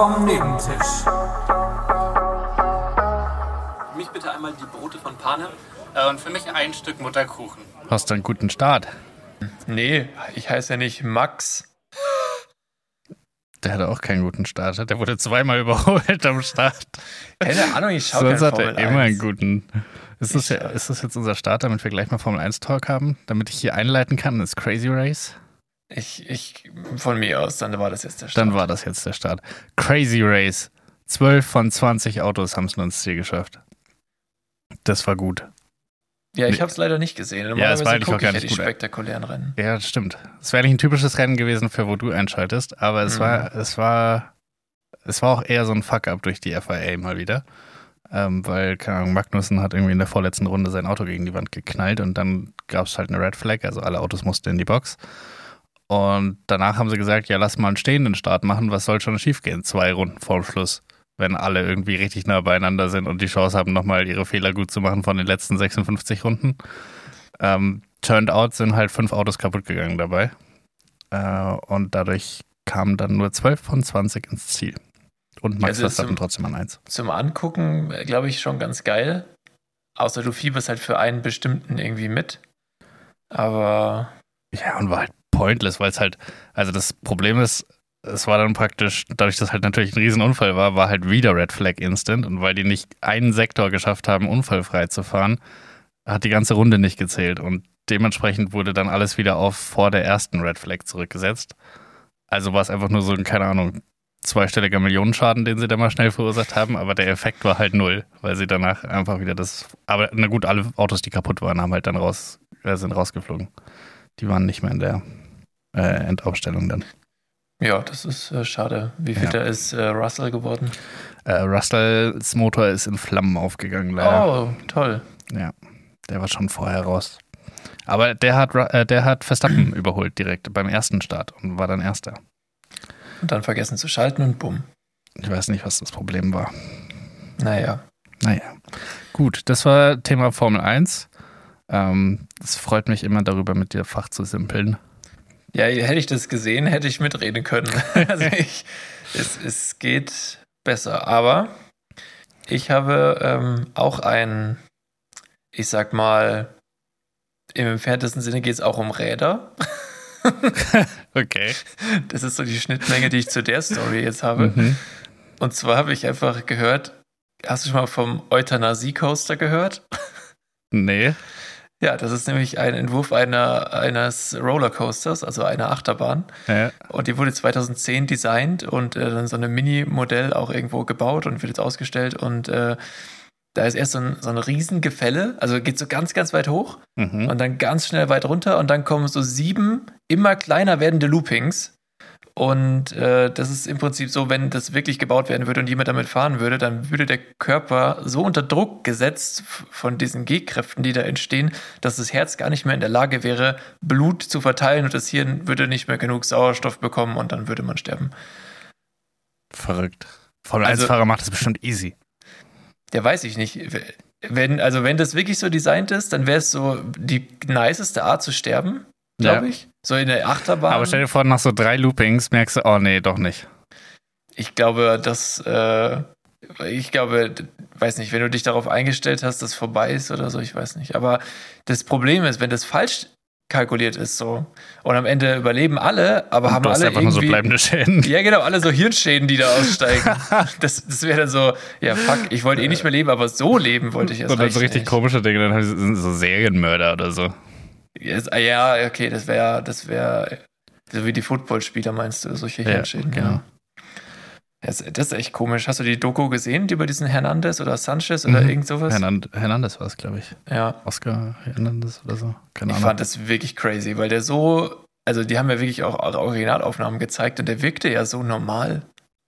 vom Nebentisch. Für mich bitte einmal die Brote von Panem und für mich ein Stück Mutterkuchen. Hast du einen guten Start? Nee, ich heiße ja nicht Max. Der hatte auch keinen guten Start. Der wurde zweimal überholt am Start. Keine Ahnung, ich schaue sonst hat er immer einen guten. Ist das jetzt unser Start, damit wir gleich mal Formel 1 Talk haben? Damit ich hier einleiten kann, das Crazy Race? Von mir aus, dann war das jetzt der Start. Crazy Race. 12 von 20 Autos haben es nur ins Ziel geschafft. Das war gut. Ja, ich habe es leider nicht gesehen. Normalerweise ja, es war auch gar nicht die spektakulären Rennen. Ja, das stimmt. Es wäre nicht ein typisches Rennen gewesen, für wo du einschaltest, aber es war auch eher so ein Fuck-up durch die FIA mal wieder, weil, keine Ahnung, Magnussen hat irgendwie in der vorletzten Runde sein Auto gegen die Wand geknallt und dann gab es halt eine Red Flag, also alle Autos mussten in die Box. Und danach haben sie gesagt, ja, lass mal einen stehenden Start machen, was soll schon schief gehen, 2 Runden vorm Schluss, wenn alle irgendwie richtig nah beieinander sind und die Chance haben, nochmal ihre Fehler gut zu machen von den letzten 56 Runden. Turned out sind halt 5 Autos kaputt gegangen dabei. Und dadurch kamen dann nur 12 von 20 ins Ziel. Und Max Verstappen trotzdem an 1. Zum Angucken, glaube ich, schon ganz geil. Außer du fieberst halt für einen bestimmten irgendwie mit. Aber... ja, und war halt pointless, weil es halt... Also das Problem ist, es war dann praktisch, dadurch, dass halt natürlich ein Riesenunfall war, war halt wieder Red Flag Instant. Und weil die nicht einen Sektor geschafft haben, unfallfrei zu fahren, hat die ganze Runde nicht gezählt. Und dementsprechend wurde dann alles wieder auf vor der ersten Red Flag zurückgesetzt. Also war es einfach nur so ein, keine Ahnung, zweistelliger Millionenschaden, den sie da mal schnell verursacht haben. Aber der Effekt war halt null, weil sie danach einfach wieder das... Aber na gut, alle Autos, die kaputt waren, haben halt dann sind rausgeflogen. Die waren nicht mehr in der Endaufstellung dann. Ja, das ist schade. Wie viel da ist Russell geworden? Russells Motor ist in Flammen aufgegangen, leider. Oh, toll. Ja, der war schon vorher raus. Aber der hat Verstappen überholt direkt beim ersten Start und war dann Erster. Und dann vergessen zu schalten und bumm. Ich weiß nicht, was das Problem war. Naja. Gut, das war Thema Formel 1. Es freut mich immer, darüber mit dir Fach zu simpeln. Ja, hätte ich das gesehen, hätte ich mitreden können. Also es geht besser. Aber ich habe auch ein, ich sag mal, im entferntesten Sinne geht es auch um Räder. Okay. Das ist so die Schnittmenge, die ich zu der Story jetzt habe. Mhm. Und zwar habe ich einfach gehört, hast du schon mal vom Euthanasie-Coaster gehört? Nee. Ja, das ist nämlich ein Entwurf eines Rollercoasters, also einer Achterbahn. Ja. Und die wurde 2010 designt und dann so eine Mini-Modell auch irgendwo gebaut und wird jetzt ausgestellt. Und da ist erst so ein Riesengefälle, also geht so ganz, ganz weit hoch und dann ganz schnell weit runter. Und dann kommen so 7 immer kleiner werdende Loopings. Und das ist im Prinzip so, wenn das wirklich gebaut werden würde und jemand damit fahren würde, dann würde der Körper so unter Druck gesetzt von diesen G-Kräften, die da entstehen, dass das Herz gar nicht mehr in der Lage wäre, Blut zu verteilen und das Hirn würde nicht mehr genug Sauerstoff bekommen und dann würde man sterben. Verrückt. Formel-1-Fahrer macht das bestimmt easy. Ja, weiß ich nicht. Wenn das wirklich so designt ist, dann wäre es so die niceste Art zu sterben, glaube ich. So in der Achterbahn. Aber stell dir vor, nach so 3 Loopings merkst du, oh nee, doch nicht. Ich glaube, weiß nicht, wenn du dich darauf eingestellt hast, dass es vorbei ist oder so, ich weiß nicht. Aber das Problem ist, wenn das falsch kalkuliert ist so und am Ende überleben alle, aber und haben alle irgendwie... so bleibende Schäden. Ja genau, alle so Hirnschäden, die da aussteigen. Das wäre dann so, ja fuck, ich wollte nicht mehr leben, aber so leben wollte ich erst oder so richtig nicht. Komische Dinge, dann sind so Serienmörder oder so. Ja, okay, das wäre so wie die Footballspieler, meinst du, solche Hirnschäden. Ja, genau. Das ist echt komisch. Hast du die Doku gesehen, die über diesen Hernandez oder Sanchez oder irgend sowas? Hernandez war es, glaube ich. Ja. Oscar Hernandez oder so. Keine Ahnung. Ich fand das wirklich crazy, weil der so, also die haben ja wirklich auch Originalaufnahmen gezeigt und der wirkte ja so normal.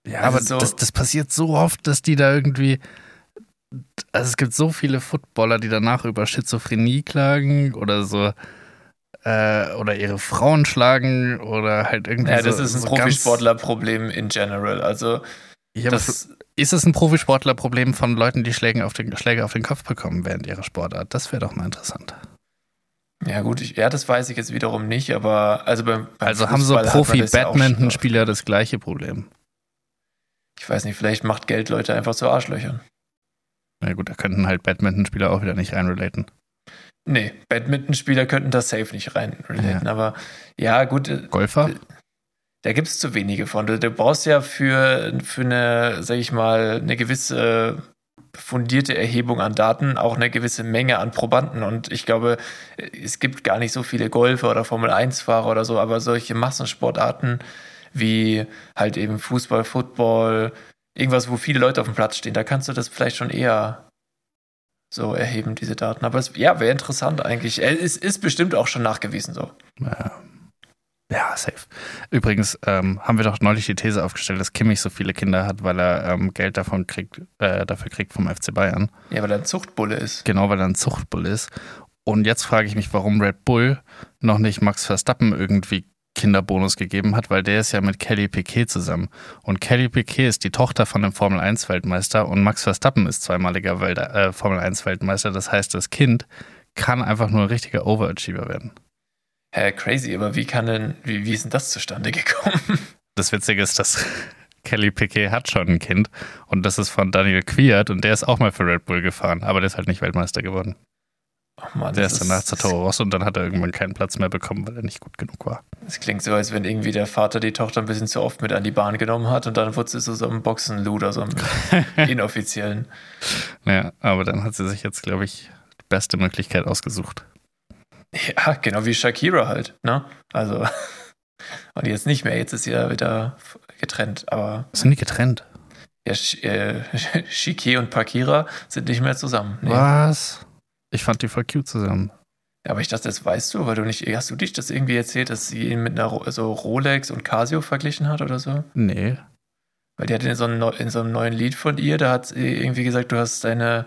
Ja, also aber so, das passiert so oft, dass die da irgendwie... Also es gibt so viele Footballer, die danach über Schizophrenie klagen oder so oder ihre Frauen schlagen oder halt irgendwie. Ja, das ist ein Profisportlerproblem in general. Also ja, ist es ein Profisportlerproblem von Leuten, die Schläge auf den Kopf bekommen während ihrer Sportart? Das wäre doch mal interessant. Ja gut, das weiß ich jetzt wiederum nicht, aber also beim Fußball haben so Profi-Badminton-Spieler das gleiche Problem. Ich weiß nicht, vielleicht macht Geld Leute einfach zu Arschlöchern. Na gut, da könnten halt Badmintonspieler auch wieder nicht reinrelaten. Nee, Badmintonspieler könnten das safe nicht reinrelaten, ja. Aber ja, gut. Golfer? Da gibt es zu wenige von. Du brauchst ja für eine, sag ich mal, eine gewisse fundierte Erhebung an Daten auch eine gewisse Menge an Probanden. Und ich glaube, es gibt gar nicht so viele Golfer oder Formel-1-Fahrer oder so, aber solche Massensportarten wie halt eben Fußball, Football, irgendwas, wo viele Leute auf dem Platz stehen, da kannst du das vielleicht schon eher so erheben, diese Daten. Aber es, ja, wäre interessant eigentlich. Es ist bestimmt auch schon nachgewiesen so. Ja, safe. Übrigens haben wir doch neulich die These aufgestellt, dass Kimmich so viele Kinder hat, weil er Geld davon kriegt, dafür kriegt vom FC Bayern. Ja, weil er ein Zuchtbulle ist. Genau, weil er ein Zuchtbulle ist. Und jetzt frage ich mich, warum Red Bull noch nicht Max Verstappen irgendwie Kinderbonus gegeben hat, weil der ist ja mit Kelly Piquet zusammen. Und Kelly Piquet ist die Tochter von einem Formel-1-Weltmeister und Max Verstappen ist zweimaliger Formel-1-Weltmeister. Das heißt, das Kind kann einfach nur ein richtiger Overachiever werden. Hä, crazy, aber wie ist denn das zustande gekommen? Das Witzige ist, dass Kelly Piquet hat schon ein Kind und das ist von Daniil Kwjat und der ist auch mal für Red Bull gefahren, aber der ist halt nicht Weltmeister geworden. Oh Mann, der ist danach zu Toro Rosso und dann hat er irgendwann keinen Platz mehr bekommen, weil er nicht gut genug war. Das klingt so, als wenn irgendwie der Vater die Tochter ein bisschen zu oft mit an die Bahn genommen hat und dann wurde sie so ein Boxenluder, so einen inoffiziellen. Ja, aber dann hat sie sich jetzt, glaube ich, die beste Möglichkeit ausgesucht. Ja, genau wie Shakira halt, ne? Also, und jetzt nicht mehr, jetzt ist sie ja wieder getrennt, aber... Sind die getrennt? Ja, Piqué und Shakira sind nicht mehr zusammen. Nee. Was? Ich fand die voll cute zusammen. Ja, aber ich dachte, das weißt du, weil du nicht... Hast du dich das irgendwie erzählt, dass sie ihn mit einer so Rolex und Casio verglichen hat oder so? Nee. Weil die hat in so einem neuen Lied von ihr, da hat sie irgendwie gesagt, du hast deine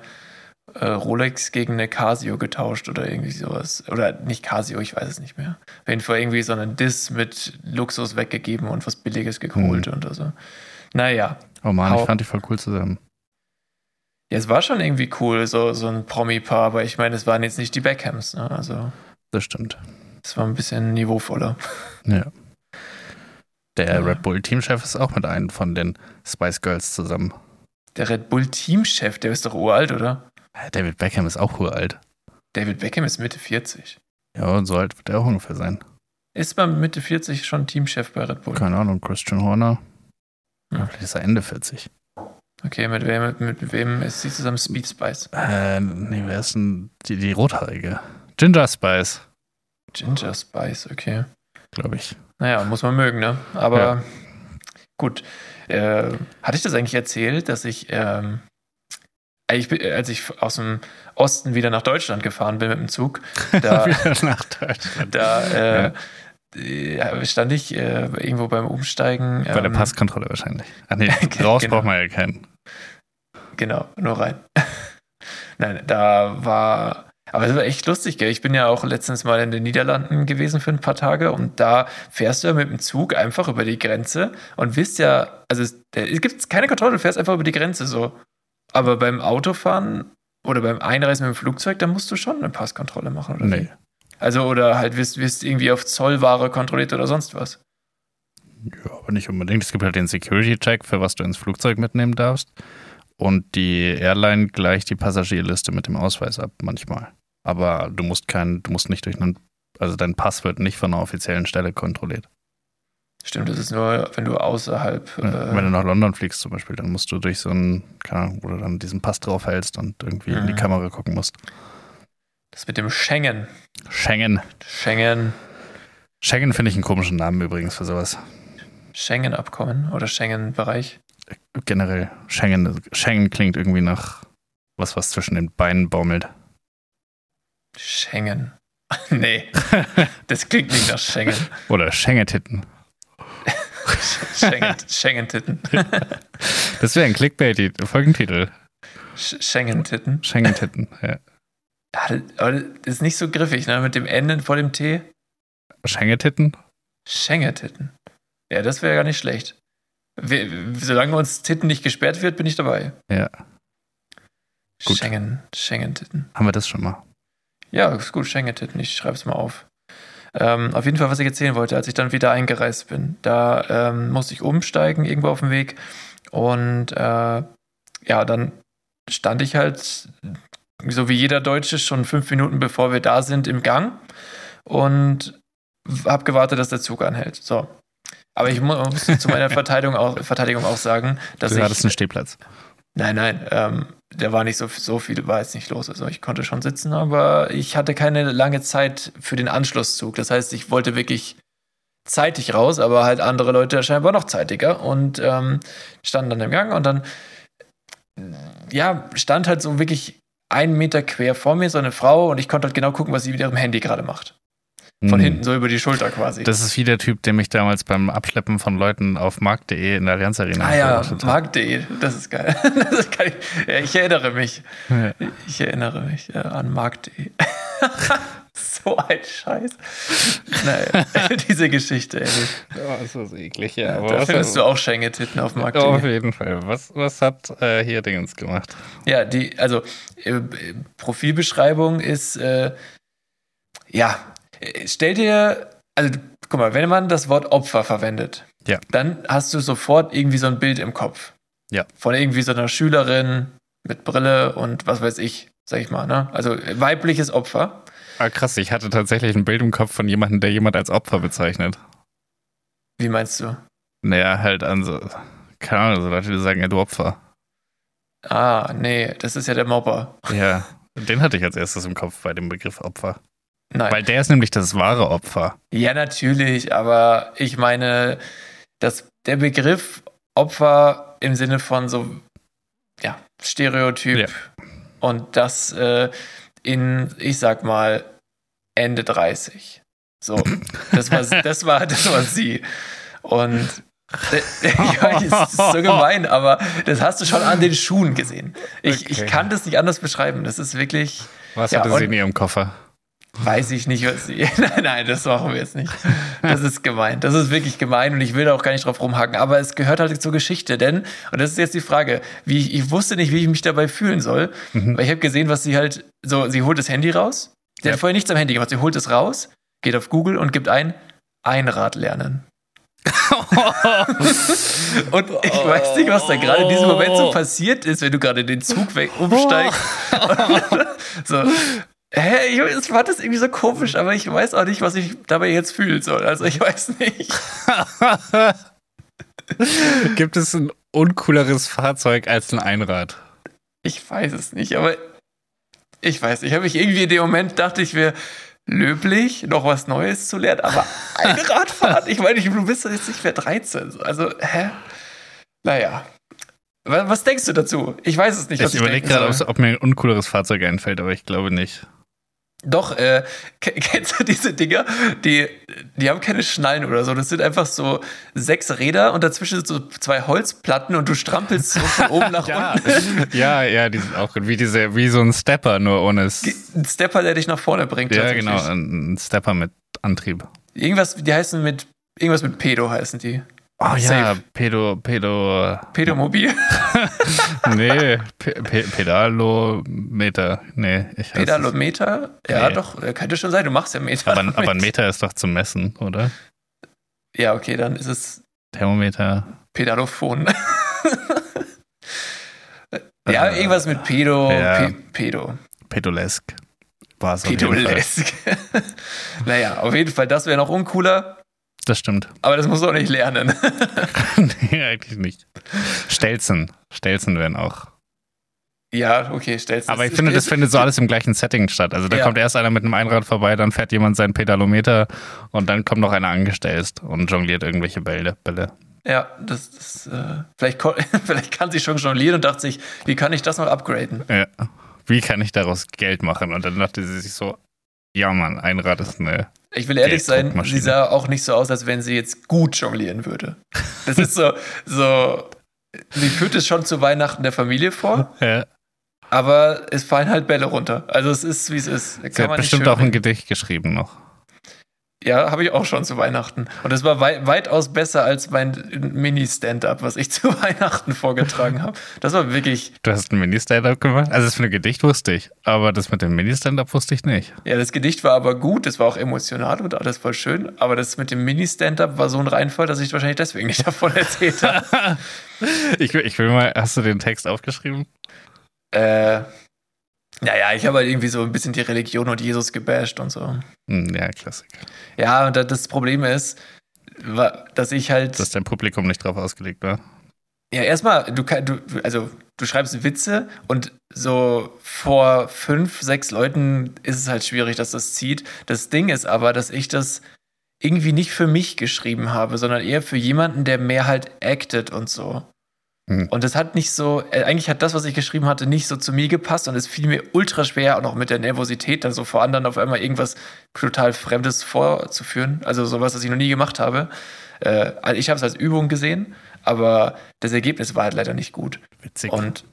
Rolex gegen eine Casio getauscht oder irgendwie sowas. Oder nicht Casio, ich weiß es nicht mehr. Auf jeden Fall irgendwie so einen Diss mit Luxus weggegeben und was Billiges geholt und so. Naja. Oh Mann, ich fand die voll cool zusammen. Ja, es war schon irgendwie cool, so ein Promi-Paar, aber ich meine, es waren jetzt nicht die Beckhams, ne? Also, das stimmt. Es war ein bisschen niveauvoller. Ja. Der Red Bull-Teamchef ist auch mit einem von den Spice Girls zusammen. Der Red Bull-Teamchef, der ist doch uralt, oder? David Beckham ist auch uralt. David Beckham ist Mitte 40. Ja, und so alt wird er auch ungefähr sein. Ist man Mitte 40 schon Teamchef bei Red Bull? Keine Ahnung, Christian Horner. Ja, vielleicht ist er Ende 40. Okay, mit wem ist sie zusammen? Speed Spice? Nee, wer ist denn die Rothaarige? Ginger Spice. Ginger Spice, okay. Glaube ich. Naja, muss man mögen, ne? Aber ja. Gut. Hatte ich das eigentlich erzählt, dass ich... als ich aus dem Osten wieder nach Deutschland gefahren bin mit dem Zug, da, stand ich irgendwo beim Umsteigen. Bei der Passkontrolle wahrscheinlich. Ach nee, raus genau. Braucht man ja keinen. Genau, nur rein. Nein, aber es war echt lustig, gell? Ich bin ja auch letztens mal in den Niederlanden gewesen für ein paar Tage und da fährst du ja mit dem Zug einfach über die Grenze und wirst ja, also es gibt keine Kontrolle, du fährst einfach über die Grenze so. Aber beim Autofahren oder beim Einreisen mit dem Flugzeug, da musst du schon eine Passkontrolle machen, oder? Nee. Also, oder halt wirst irgendwie auf Zollware kontrolliert oder sonst was. Ja, aber nicht unbedingt. Es gibt halt den Security-Check, für was du ins Flugzeug mitnehmen darfst. Und die Airline gleicht die Passagierliste mit dem Ausweis ab, manchmal. Aber du musst nicht durch einen, also dein Pass wird nicht von einer offiziellen Stelle kontrolliert. Stimmt, das ist nur, wenn du außerhalb... wenn du nach London fliegst zum Beispiel, dann musst du durch so einen, keine Ahnung, wo du dann diesen Pass drauf hältst und irgendwie in die Kamera gucken musst. Das mit dem Schengen. Schengen. Schengen finde ich einen komischen Namen übrigens für sowas. Schengen-Abkommen oder Schengen-Bereich? Generell. Schengen klingt irgendwie nach was zwischen den Beinen baumelt. Schengen. Nee, das klingt nicht nach Schengen. Oder Schengetitten. Schengen-Titten. Das wäre ein Clickbait-Folgentitel. Schengen-Titten. Schengen-Titten, ja. Aber das ist nicht so griffig, ne? Mit dem N vor dem T. Schengetitten? Schengetitten. Ja, das wäre gar nicht schlecht. Solange uns Titten nicht gesperrt wird, bin ich dabei. Ja. Gut. Schengen-Titten. Haben wir das schon mal? Ja, ist gut, Schengen-Titten. Ich schreibe es mal auf. Auf jeden Fall, was ich erzählen wollte, als ich dann wieder eingereist bin, da musste ich umsteigen irgendwo auf dem Weg Und ja, dann stand ich halt, so wie jeder Deutsche, schon 5 Minuten bevor wir da sind, im Gang und habe gewartet, dass der Zug anhält. So. Aber ich muss zu meiner Verteidigung auch sagen, dass du hattest einen Stehplatz. Nein, der war nicht so viel, war jetzt nicht los. Also ich konnte schon sitzen, aber ich hatte keine lange Zeit für den Anschlusszug. Das heißt, ich wollte wirklich zeitig raus, aber halt andere Leute scheinbar noch zeitiger und standen dann im Gang und dann ja, stand halt so wirklich 1 Meter quer vor mir so eine Frau und ich konnte halt genau gucken, was sie mit ihrem Handy gerade macht. Von hinten so über die Schulter quasi. Das ist wie der Typ, der mich damals beim Abschleppen von Leuten auf markt.de in der Allianzarena beobachtet hat. Ah ja, markt.de, das ist geil. Ja, ich erinnere mich an markt.de. So ein Scheiß. Naja, diese Geschichte, ey. Oh, das ist eklig, ja. Aber da findest du auch Schengetitten auf markt.de. Ja, auf jeden Fall. Was hat hier Dingens gemacht? Ja, Profilbeschreibung ist, stell dir, also guck mal, wenn man das Wort Opfer verwendet, ja, dann hast du sofort irgendwie so ein Bild im Kopf. Ja. Von irgendwie so einer Schülerin mit Brille und was weiß ich, sag ich mal, ne? Also weibliches Opfer. Ah, krass, ich hatte tatsächlich ein Bild im Kopf von jemandem, der jemand als Opfer bezeichnet. Wie meinst du? Naja, halt an so, keine Ahnung, so Leute, die sagen, ja, du Opfer. Ah, nee, das ist ja der Mobber. Ja, den hatte ich als erstes im Kopf bei dem Begriff Opfer. Nein. Weil der ist nämlich das wahre Opfer. Ja, natürlich, aber ich meine, dass der Begriff Opfer im Sinne von so, ja, Stereotyp und das ich sag mal, Ende 30. So, das war sie. Und ja, das ist so gemein, aber das hast du schon an den Schuhen gesehen. Ich kann das nicht anders beschreiben. Das ist wirklich... Was hatte sie in ihrem Koffer? Weiß ich nicht, was sie... Nein, das machen wir jetzt nicht. Das ist gemein. Das ist wirklich gemein und ich will da auch gar nicht drauf rumhaken. Aber es gehört halt zur Geschichte, denn, und das ist jetzt die Frage, ich wusste nicht, wie ich mich dabei fühlen soll, weil ich habe gesehen, was sie halt so, sie holt das Handy raus. Sie hat vorher nichts am Handy gemacht. Sie holt es raus, geht auf Google und gibt ein Einrad lernen. Und ich weiß nicht, was da gerade in diesem Moment so passiert ist, wenn du gerade den Zug umsteigst. So... Hä? Ich fand das irgendwie so komisch, aber ich weiß auch nicht, was ich dabei jetzt fühlen soll. Also ich weiß nicht. Gibt es ein uncooleres Fahrzeug als ein Einrad? Ich weiß es nicht, aber ich weiß nicht. Ich habe mich irgendwie in dem Moment dachte ich mir, löblich, noch was Neues zu lernen, aber Einradfahren? Ich meine, du bist jetzt nicht mehr 13. Also, hä? Naja. Was denkst du dazu? Ich weiß es nicht, was ich überlege gerade, ob mir ein uncooleres Fahrzeug einfällt, aber ich glaube nicht. Doch, kennst du diese Dinger? Die haben keine Schnallen oder so. Das sind einfach so 6 Räder und dazwischen sind so 2 Holzplatten und du strampelst so von oben nach unten. Ja, die sind auch gut. Wie so ein Stepper, nur ohne es. Ein Stepper, der dich nach vorne bringt. Ja, genau, ein Stepper mit Antrieb. Irgendwas mit Pedo heißen die. Oh ja, Pedomobil. Nee, Pedalometer. Nee, Pedalometer? Ja, nee. Doch, könnte schon sein, du machst ja Meter. Aber ein Meter ist doch zum Messen, oder? Ja, okay, dann ist es... Thermometer. Pedalophon. Ja, irgendwas mit Pedo. Ja. Pedo. Pedolesk. War's Pedolesk. Naja, auf jeden Fall, das wäre noch uncooler. Das stimmt. Aber das musst du auch nicht lernen. Nee, eigentlich nicht. Stelzen werden auch. Ja, okay, Stelzen. Aber ich finde, das findet so alles im gleichen Setting statt. Also da kommt erst einer mit einem Einrad vorbei, dann fährt jemand seinen Pedalometer und dann kommt noch einer angestelzt und jongliert irgendwelche Bälle. Ja, vielleicht kann sie schon jonglieren und dachte sich, wie kann ich das noch upgraden? Ja, wie kann ich daraus Geld machen? Und dann dachte sie sich so, ja Mann, Einrad ist eine... Ich will ehrlich sein, sie sah auch nicht so aus, als wenn sie jetzt gut jonglieren würde. Das ist so sie führt es schon zu Weihnachten der Familie vor, ja, aber es fallen halt Bälle runter. Also es ist, wie es ist. Sie hat bestimmt auch ein Gedicht geschrieben noch. Ja, habe ich auch schon zu Weihnachten. Und das war weitaus besser als mein Mini-Stand-Up, was ich zu Weihnachten vorgetragen habe. Das war wirklich... Du hast ein Mini-Stand-Up gemacht? Also das mit dem Gedicht wusste ich, aber das mit dem Mini-Stand-Up wusste ich nicht. Ja, das Gedicht war aber gut, das war auch emotional und alles voll schön, aber das mit dem Mini-Stand-Up war so ein Reinfall, dass ich wahrscheinlich deswegen nicht davon erzählt habe. Ich will mal... Hast du den Text aufgeschrieben? Naja, ich habe halt irgendwie so ein bisschen die Religion und Jesus gebasht und so. Ja, Klassiker. Ja, und das Problem ist, dass ich halt... Dass dein Publikum nicht drauf ausgelegt war. Ja, erstmal, du schreibst Witze und so vor 5, 6 Leuten ist es halt schwierig, dass das zieht. Das Ding ist aber, dass ich das irgendwie nicht für mich geschrieben habe, sondern eher für jemanden, der mehr halt acted und so. Und das hat nicht so, eigentlich hat das, was ich geschrieben hatte, nicht so zu mir gepasst und es fiel mir ultra schwer, auch noch mit der Nervosität dann so vor anderen auf einmal irgendwas total Fremdes vorzuführen, also sowas, was ich noch nie gemacht habe. Ich habe es als Übung gesehen, aber das Ergebnis war halt leider nicht gut. Witzig. Und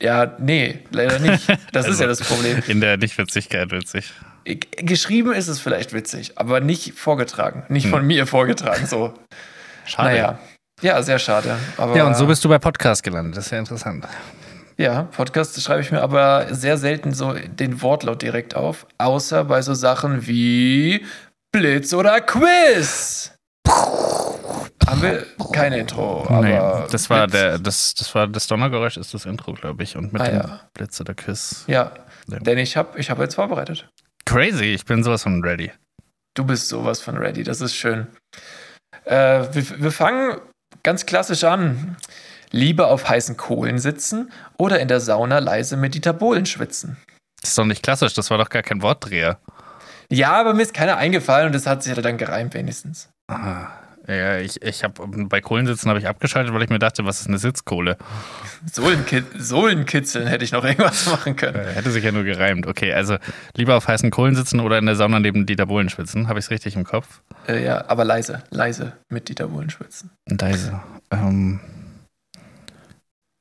ja, nee, leider nicht. Das also ist ja das Problem. In der Nichtwitzigkeit witzig. Geschrieben ist es vielleicht witzig, aber nicht vorgetragen, nicht von mir vorgetragen, so. Schade. Naja. Ja, sehr schade. Aber ja, und so bist du bei Podcast gelandet. Das ist ja interessant. Ja, Podcast schreibe ich mir aber sehr selten so den Wortlaut direkt auf. Außer bei so Sachen wie Blitz oder Quiz. Haben wir kein Intro. Aber nee, das war das Donnergeräusch ist das Intro, glaube ich. Und mit dem Blitz oder Quiz. Ja, ja. Denn ich hab jetzt vorbereitet. Crazy, ich bin sowas von ready. Du bist sowas von ready, das ist schön. Wir fangen... Ganz klassisch an. Lieber auf heißen Kohlen sitzen oder in der Sauna leise mit Dieter Bohlen schwitzen. Das ist doch nicht klassisch, das war doch gar kein Wortdreher. Ja, aber mir ist keiner eingefallen und das hat sich dann gereimt wenigstens. Ah, ja, ich habe bei Kohlensitzen habe ich abgeschaltet, weil ich mir dachte, was ist eine Sitzkohle? Sohlenkitzeln hätte ich noch irgendwas machen können. Hätte sich ja nur gereimt. Okay, also lieber auf heißen Kohlen sitzen oder in der Sauna neben Dieter Bohlen schwitzen. Habe ich es richtig im Kopf? Ja, aber leise mit Dieter Bohlen schwitzen. Leise.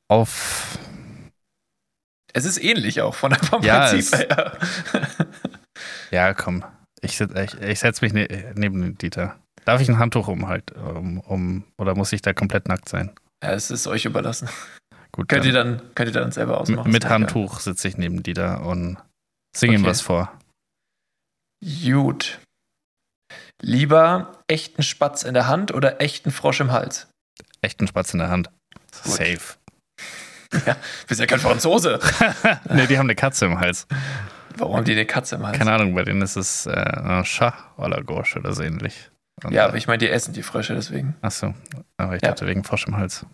Auf. Es ist ähnlich auch vom Prinzip her. Ja, komm. Ich setze mich neben den Dieter. Darf ich ein Handtuch oder muss ich da komplett nackt sein? Ja, es ist euch überlassen. Gut, könnt ihr dann selber ausmachen. Mit Handtuch sitze ich neben Dieter und singe ihm was vor. Gut. Lieber echten Spatz in der Hand oder echten Frosch im Hals? Echten Spatz in der Hand. Gut. Safe. Ja, bist ja kein Franzose. Nee, die haben eine Katze im Hals. Warum haben die eine Katze im Hals? Keine Ahnung, bei denen ist es Chat à la gauche oder so ähnlich. Und ja, aber ich meine, die essen die Frösche, deswegen. Ach so, aber ich dachte wegen Frosch im Hals.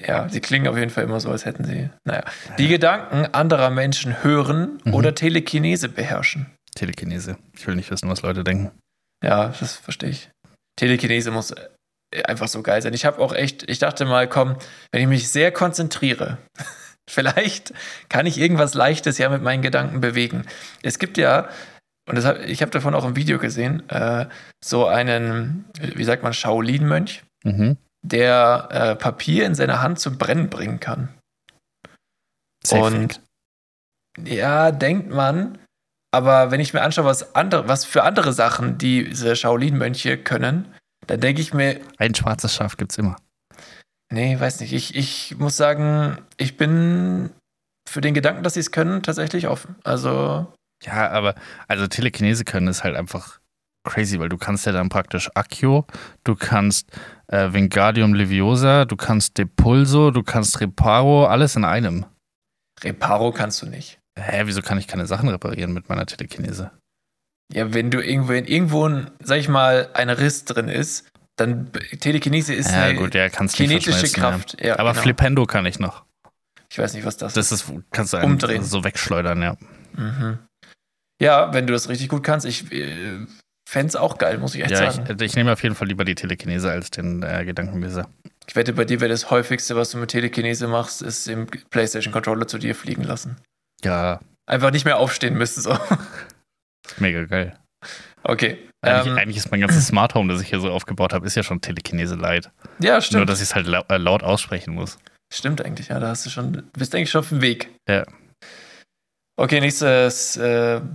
Ja, sie klingen auf jeden Fall immer so, als hätten sie... Naja. Die Gedanken anderer Menschen hören oder Telekinese beherrschen. Telekinese. Ich will nicht wissen, was Leute denken. Ja, das verstehe ich. Telekinese muss einfach so geil sein. Ich dachte mal, komm, wenn ich mich sehr konzentriere, vielleicht kann ich irgendwas Leichtes ja mit meinen Gedanken bewegen. Es gibt ja... Und ich habe davon auch im Video gesehen, so einen, wie sagt man, Shaolin-Mönch, der Papier in seiner Hand zum Brennen bringen kann. Safe. Und ja, denkt man, aber wenn ich mir anschaue, was für andere Sachen diese Shaolin-Mönche können, dann denke ich mir... Ein schwarzes Schaf gibt's immer. Nee, weiß nicht. Ich muss sagen, ich bin für den Gedanken, dass sie es können, tatsächlich offen. Also... Ja, aber also Telekinese können ist halt einfach crazy, weil du kannst ja dann praktisch Accio, du kannst Wingardium Leviosa, du kannst Depulso, du kannst Reparo, alles in einem. Reparo kannst du nicht. Hä, wieso kann ich keine Sachen reparieren mit meiner Telekinese? Ja, wenn du irgendwo sag ich mal, ein Riss drin ist, dann Telekinese ist ja, eine gut, ja, kinetische Kraft. Ja. Ja, aber genau. Flipendo kann ich noch. Ich weiß nicht, was das ist. Das kannst du umdrehen. So wegschleudern, ja. Mhm. Ja, wenn du das richtig gut kannst. Ich fände es auch geil, muss ich echt sagen. Ich nehme auf jeden Fall lieber die Telekinese als den Gedankenleser. Ich wette, bei dir wäre das häufigste, was du mit Telekinese machst, ist den PlayStation-Controller zu dir fliegen lassen. Ja. Einfach nicht mehr aufstehen müssen, so. Mega geil. Okay. Eigentlich ist mein ganzes Smart Home, das ich hier so aufgebaut habe, ist ja schon Telekinese-Light. Ja, stimmt. Nur, dass ich es halt laut aussprechen muss. Stimmt eigentlich, ja. Da bist eigentlich schon auf dem Weg. Ja. Okay, nächstes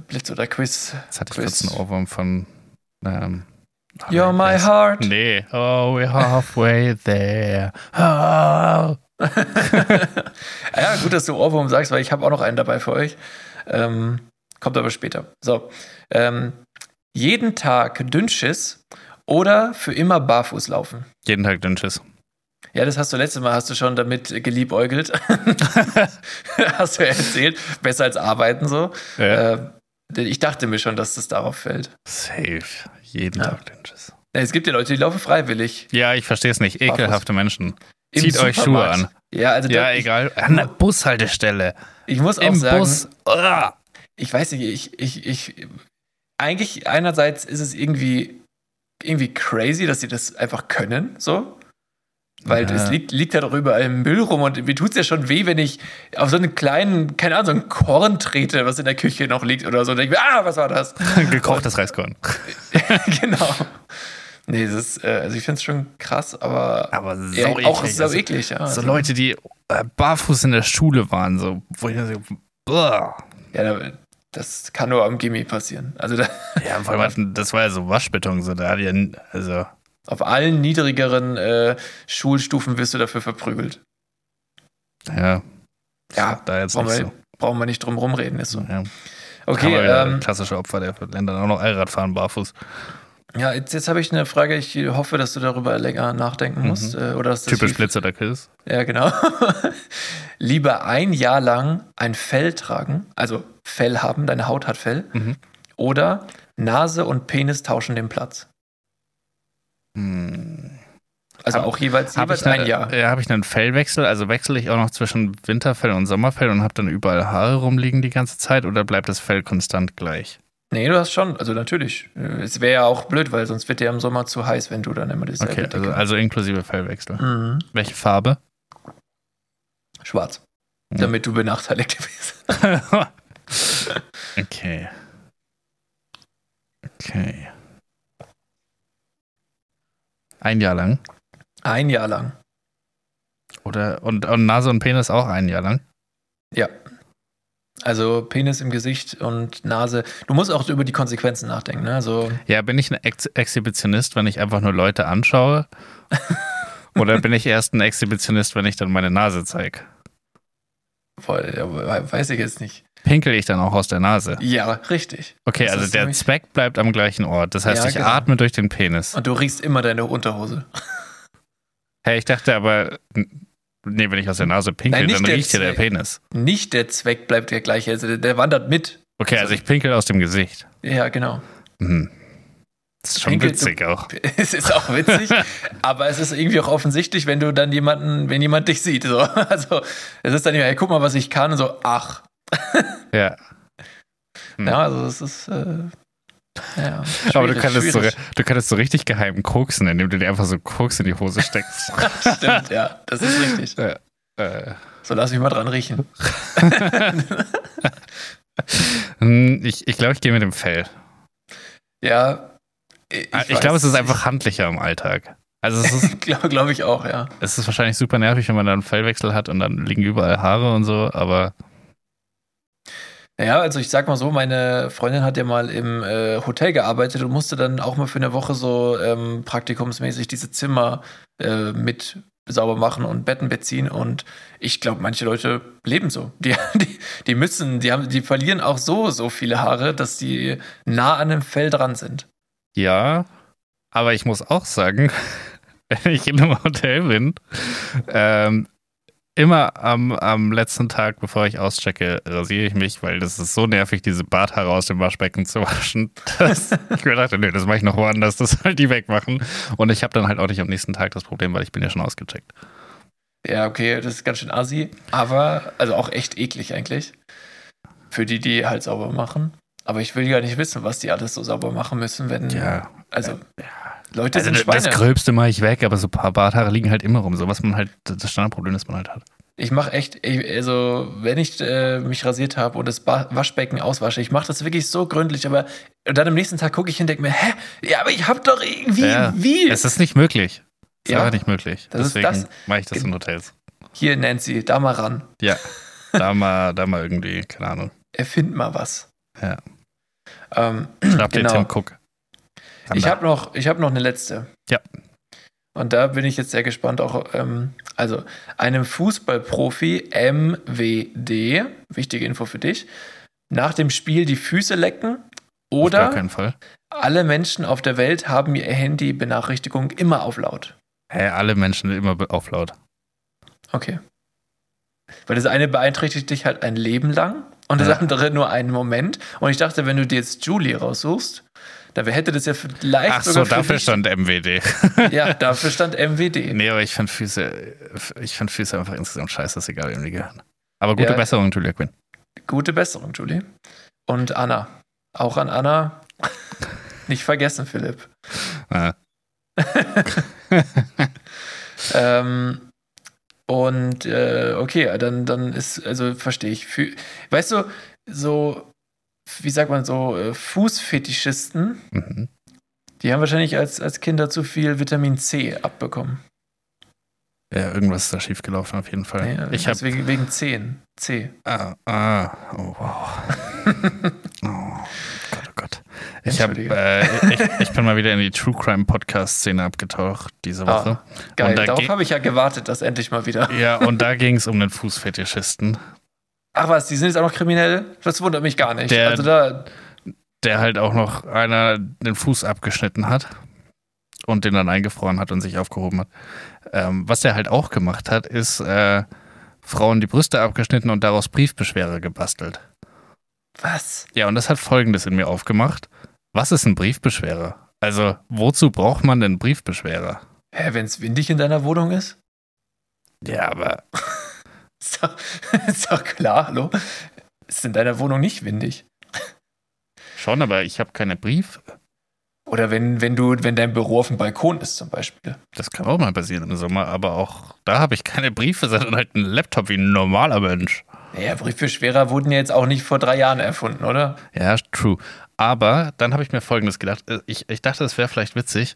Blitz oder Quiz. Jetzt hatte ich kurz einen Ohrwurm von You're my heart. Nee. Oh, we're halfway there. Oh. Ja, gut, dass du Ohrwurm sagst, weil ich habe auch noch einen dabei für euch. Kommt aber später. So. Jeden Tag Dünnschiss oder für immer barfuß laufen? Jeden Tag Dünnschiss. Ja, das hast du letztes Mal, hast du schon damit geliebäugelt. Hast du ja erzählt. Besser als arbeiten so. Ja. Ich dachte mir schon, dass das darauf fällt. Safe. Jeden Tag Dünnschiss. Ja, es gibt ja Leute, die laufen freiwillig. Ja, ich verstehe es nicht. Ekelhafte Menschen. Zieht euch Schuhe an. Ja, also ja egal. An der Bushaltestelle. Ich muss auch sagen. Bus. Ich weiß nicht, ich eigentlich einerseits ist es irgendwie crazy, dass sie das einfach können, so. Weil es liegt ja doch überall im Müll rum und mir tut's ja schon weh, wenn ich auf so einen kleinen, keine Ahnung, so einen Korn trete, was in der Küche noch liegt oder so. Und denke mir, was war das? Gekochtes Reiskorn. Genau. Nee, das ist, also ich find's schon krass, aber so ja, auch eklig. So eklig, ja. So Leute, die barfuß in der Schule waren, so, wo ich dann so, das kann nur am Gimmi passieren. Also da ja, vor allem, das war ja so Waschbeton, so da hat ja, also. Auf allen niedrigeren Schulstufen wirst du dafür verprügelt. Ja, da jetzt nicht so. Brauchen wir nicht drum rumreden, ist so. Ja. Okay, klassische Opfer, der lernt dann auch noch Allrad fahren, barfuß. Ja, jetzt habe ich eine Frage. Ich hoffe, dass du darüber länger nachdenken musst. Oder dass das typisch Blitz oder Kiss. Ja, genau. Lieber ein Jahr lang ein Fell tragen, also Fell haben, deine Haut hat Fell, oder Nase und Penis tauschen den Platz. Also auch jeweils ein Jahr. Ja, habe ich einen Fellwechsel, also wechsle ich auch noch zwischen Winterfell und Sommerfell und habe dann überall Haare rumliegen die ganze Zeit oder bleibt das Fell konstant gleich? Nee, du hast schon, also natürlich. Es wäre ja auch blöd, weil sonst wird dir im Sommer zu heiß, wenn du dann immer dieselbe Decke hast. Okay, also inklusive Fellwechsel. Mhm. Welche Farbe? Schwarz. Mhm. Damit du benachteiligt bist. Okay. Ein Jahr lang? Ein Jahr lang. Oder, und Nase und Penis auch ein Jahr lang? Ja. Also Penis im Gesicht und Nase. Du musst auch über die Konsequenzen nachdenken, ne? Also ja, bin ich ein Exhibitionist, wenn ich einfach nur Leute anschaue? Oder bin ich erst ein Exhibitionist, wenn ich dann meine Nase zeige? Weiß ich jetzt nicht. Pinkel ich dann auch aus der Nase? Ja, richtig. Okay, das also der Zweck bleibt am gleichen Ort. Das heißt, ja, ich atme durch den Penis. Und du riechst immer deine Unterhose. Hey, ich dachte aber... Nee, wenn ich aus der Nase pinkel, dann riecht hier der Penis. Nicht der Zweck bleibt der gleiche, also der wandert mit. Okay, also ich pinkel aus dem Gesicht. Ja, genau. Mhm. Das ist schon witzig auch. Es ist auch witzig, aber es ist irgendwie auch offensichtlich, wenn du dann wenn jemand dich sieht. So. Also es ist dann immer, hey, guck mal, was ich kann und so, ach. Ja. Hm. Ja, also es ist... Ja, aber du kannst so richtig geheim koksen, indem du dir einfach so Koks in die Hose steckst. Stimmt, ja, das ist richtig. So, lass mich mal dran riechen. Ich glaube, ich gehe mit dem Fell. Ja. Ich glaube, es ist einfach handlicher im Alltag. Also es ist, glaube ich auch, ja. Es ist wahrscheinlich super nervig, wenn man da einen Fellwechsel hat und dann liegen überall Haare und so, aber... Ja, also ich sag mal so, meine Freundin hat ja mal im Hotel gearbeitet und musste dann auch mal für eine Woche so praktikumsmäßig diese Zimmer mit sauber machen und Betten beziehen. Und ich glaube, manche Leute leben so. Die verlieren auch so viele Haare, dass die nah an dem Fell dran sind. Ja, aber ich muss auch sagen, wenn ich in einem Hotel bin, immer am letzten Tag, bevor ich auschecke, rasiere ich mich, weil das ist so nervig, diese Barthaare aus dem Waschbecken zu waschen. Ich mir dachte, nee, das mache ich noch woanders, das soll die wegmachen. Und ich habe dann halt auch nicht am nächsten Tag das Problem, weil ich bin ja schon ausgecheckt. Ja, okay, das ist ganz schön assi, aber also auch echt eklig eigentlich. Für die halt sauber machen. Aber ich will ja nicht wissen, was die alles so sauber machen müssen, wenn... Ja. Also... Ja. Leute sind Schweine. Das Gröbste mache ich weg, aber so ein paar Barthaare liegen halt immer rum. So was man halt, das Standardproblem, das man halt hat. Ich mache echt, also wenn ich mich rasiert habe und das Waschbecken auswasche, ich mache das wirklich so gründlich, aber dann am nächsten Tag gucke ich hin und denke mir, hä? Ja, aber ich habe doch irgendwie, wie? Es ist nicht möglich. Es war nicht möglich. Deswegen mache ich das in Hotels. Hier, Nancy, da mal ran. Ja, da mal irgendwie, keine Ahnung. Erfind mal was. Ja. Schnapp dir Tim Cook. Ich habe noch eine letzte. Ja. Und da bin ich jetzt sehr gespannt. Auch also einem Fußballprofi MWD, wichtige Info für dich, nach dem Spiel die Füße lecken oder auf gar keinen Fall. Alle Menschen auf der Welt haben ihr Handy-Benachrichtigung immer auf laut. Hä, alle Menschen immer auf laut. Okay. Weil das eine beeinträchtigt dich halt ein Leben lang und das andere nur einen Moment. Und ich dachte, wenn du dir jetzt Julie raussuchst, dann hätte das ja vielleicht. Ach so, dafür stand MWD. Ja, dafür stand MWD. Nee, aber ich fand Füße einfach insgesamt scheiße, dass egal wem die gehören. Aber gute Besserung, Julia Quinn. Gute Besserung, Julie. Und Anna. Auch an Anna. Nicht vergessen, Philipp. Und okay, dann ist, also verstehe ich. Weißt du, so, wie sagt man so, Fußfetischisten, die haben wahrscheinlich als Kinder zu viel Vitamin C abbekommen. Ja, irgendwas ist da schiefgelaufen auf jeden Fall. Ja, ich habe wegen Zehen. C. Oh wow. Oh Gott. Ich bin mal wieder in die True Crime Podcast Szene abgetaucht diese Woche. Geil, darauf habe ich ja gewartet, dass endlich mal wieder. Ja, und da ging es um den Fußfetischisten. Ach was, die sind jetzt auch noch kriminell? Das wundert mich gar nicht. Der halt auch noch einer den Fuß abgeschnitten hat. Und den dann eingefroren hat und sich aufgehoben hat. Was der halt auch gemacht hat, ist Frauen die Brüste abgeschnitten und daraus Briefbeschwerer gebastelt. Was? Ja, und das hat Folgendes in mir aufgemacht. Was ist ein Briefbeschwerer? Also, wozu braucht man denn Briefbeschwerer? Hä, wenn es windig in deiner Wohnung ist? Ja, aber... ist doch klar, hallo? Ist in deiner Wohnung nicht windig? Schon, aber ich habe keine Brief... Oder wenn dein Büro auf dem Balkon ist zum Beispiel. Das kann auch mal passieren im Sommer, aber auch da habe ich keine Briefe, sondern halt einen Laptop wie ein normaler Mensch. Naja, Briefbeschwerer wurden ja jetzt auch nicht vor 3 Jahren erfunden, oder? Ja, true. Aber dann habe ich mir Folgendes gedacht. Ich dachte, es wäre vielleicht witzig,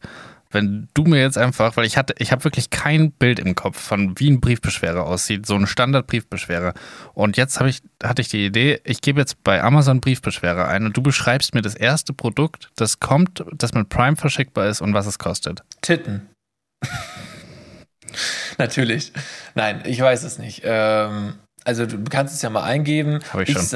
wenn du mir jetzt einfach, weil ich habe wirklich kein Bild im Kopf von wie ein Briefbeschwerer aussieht, so ein Standard-Briefbeschwerer. Und jetzt hatte ich die Idee, ich gebe jetzt bei Amazon Briefbeschwerer ein und du beschreibst mir das erste Produkt, das kommt, das mit Prime verschickbar ist und was es kostet. Titten. Natürlich. Nein, ich weiß es nicht. Also du kannst es ja mal eingeben. Habe ich schon.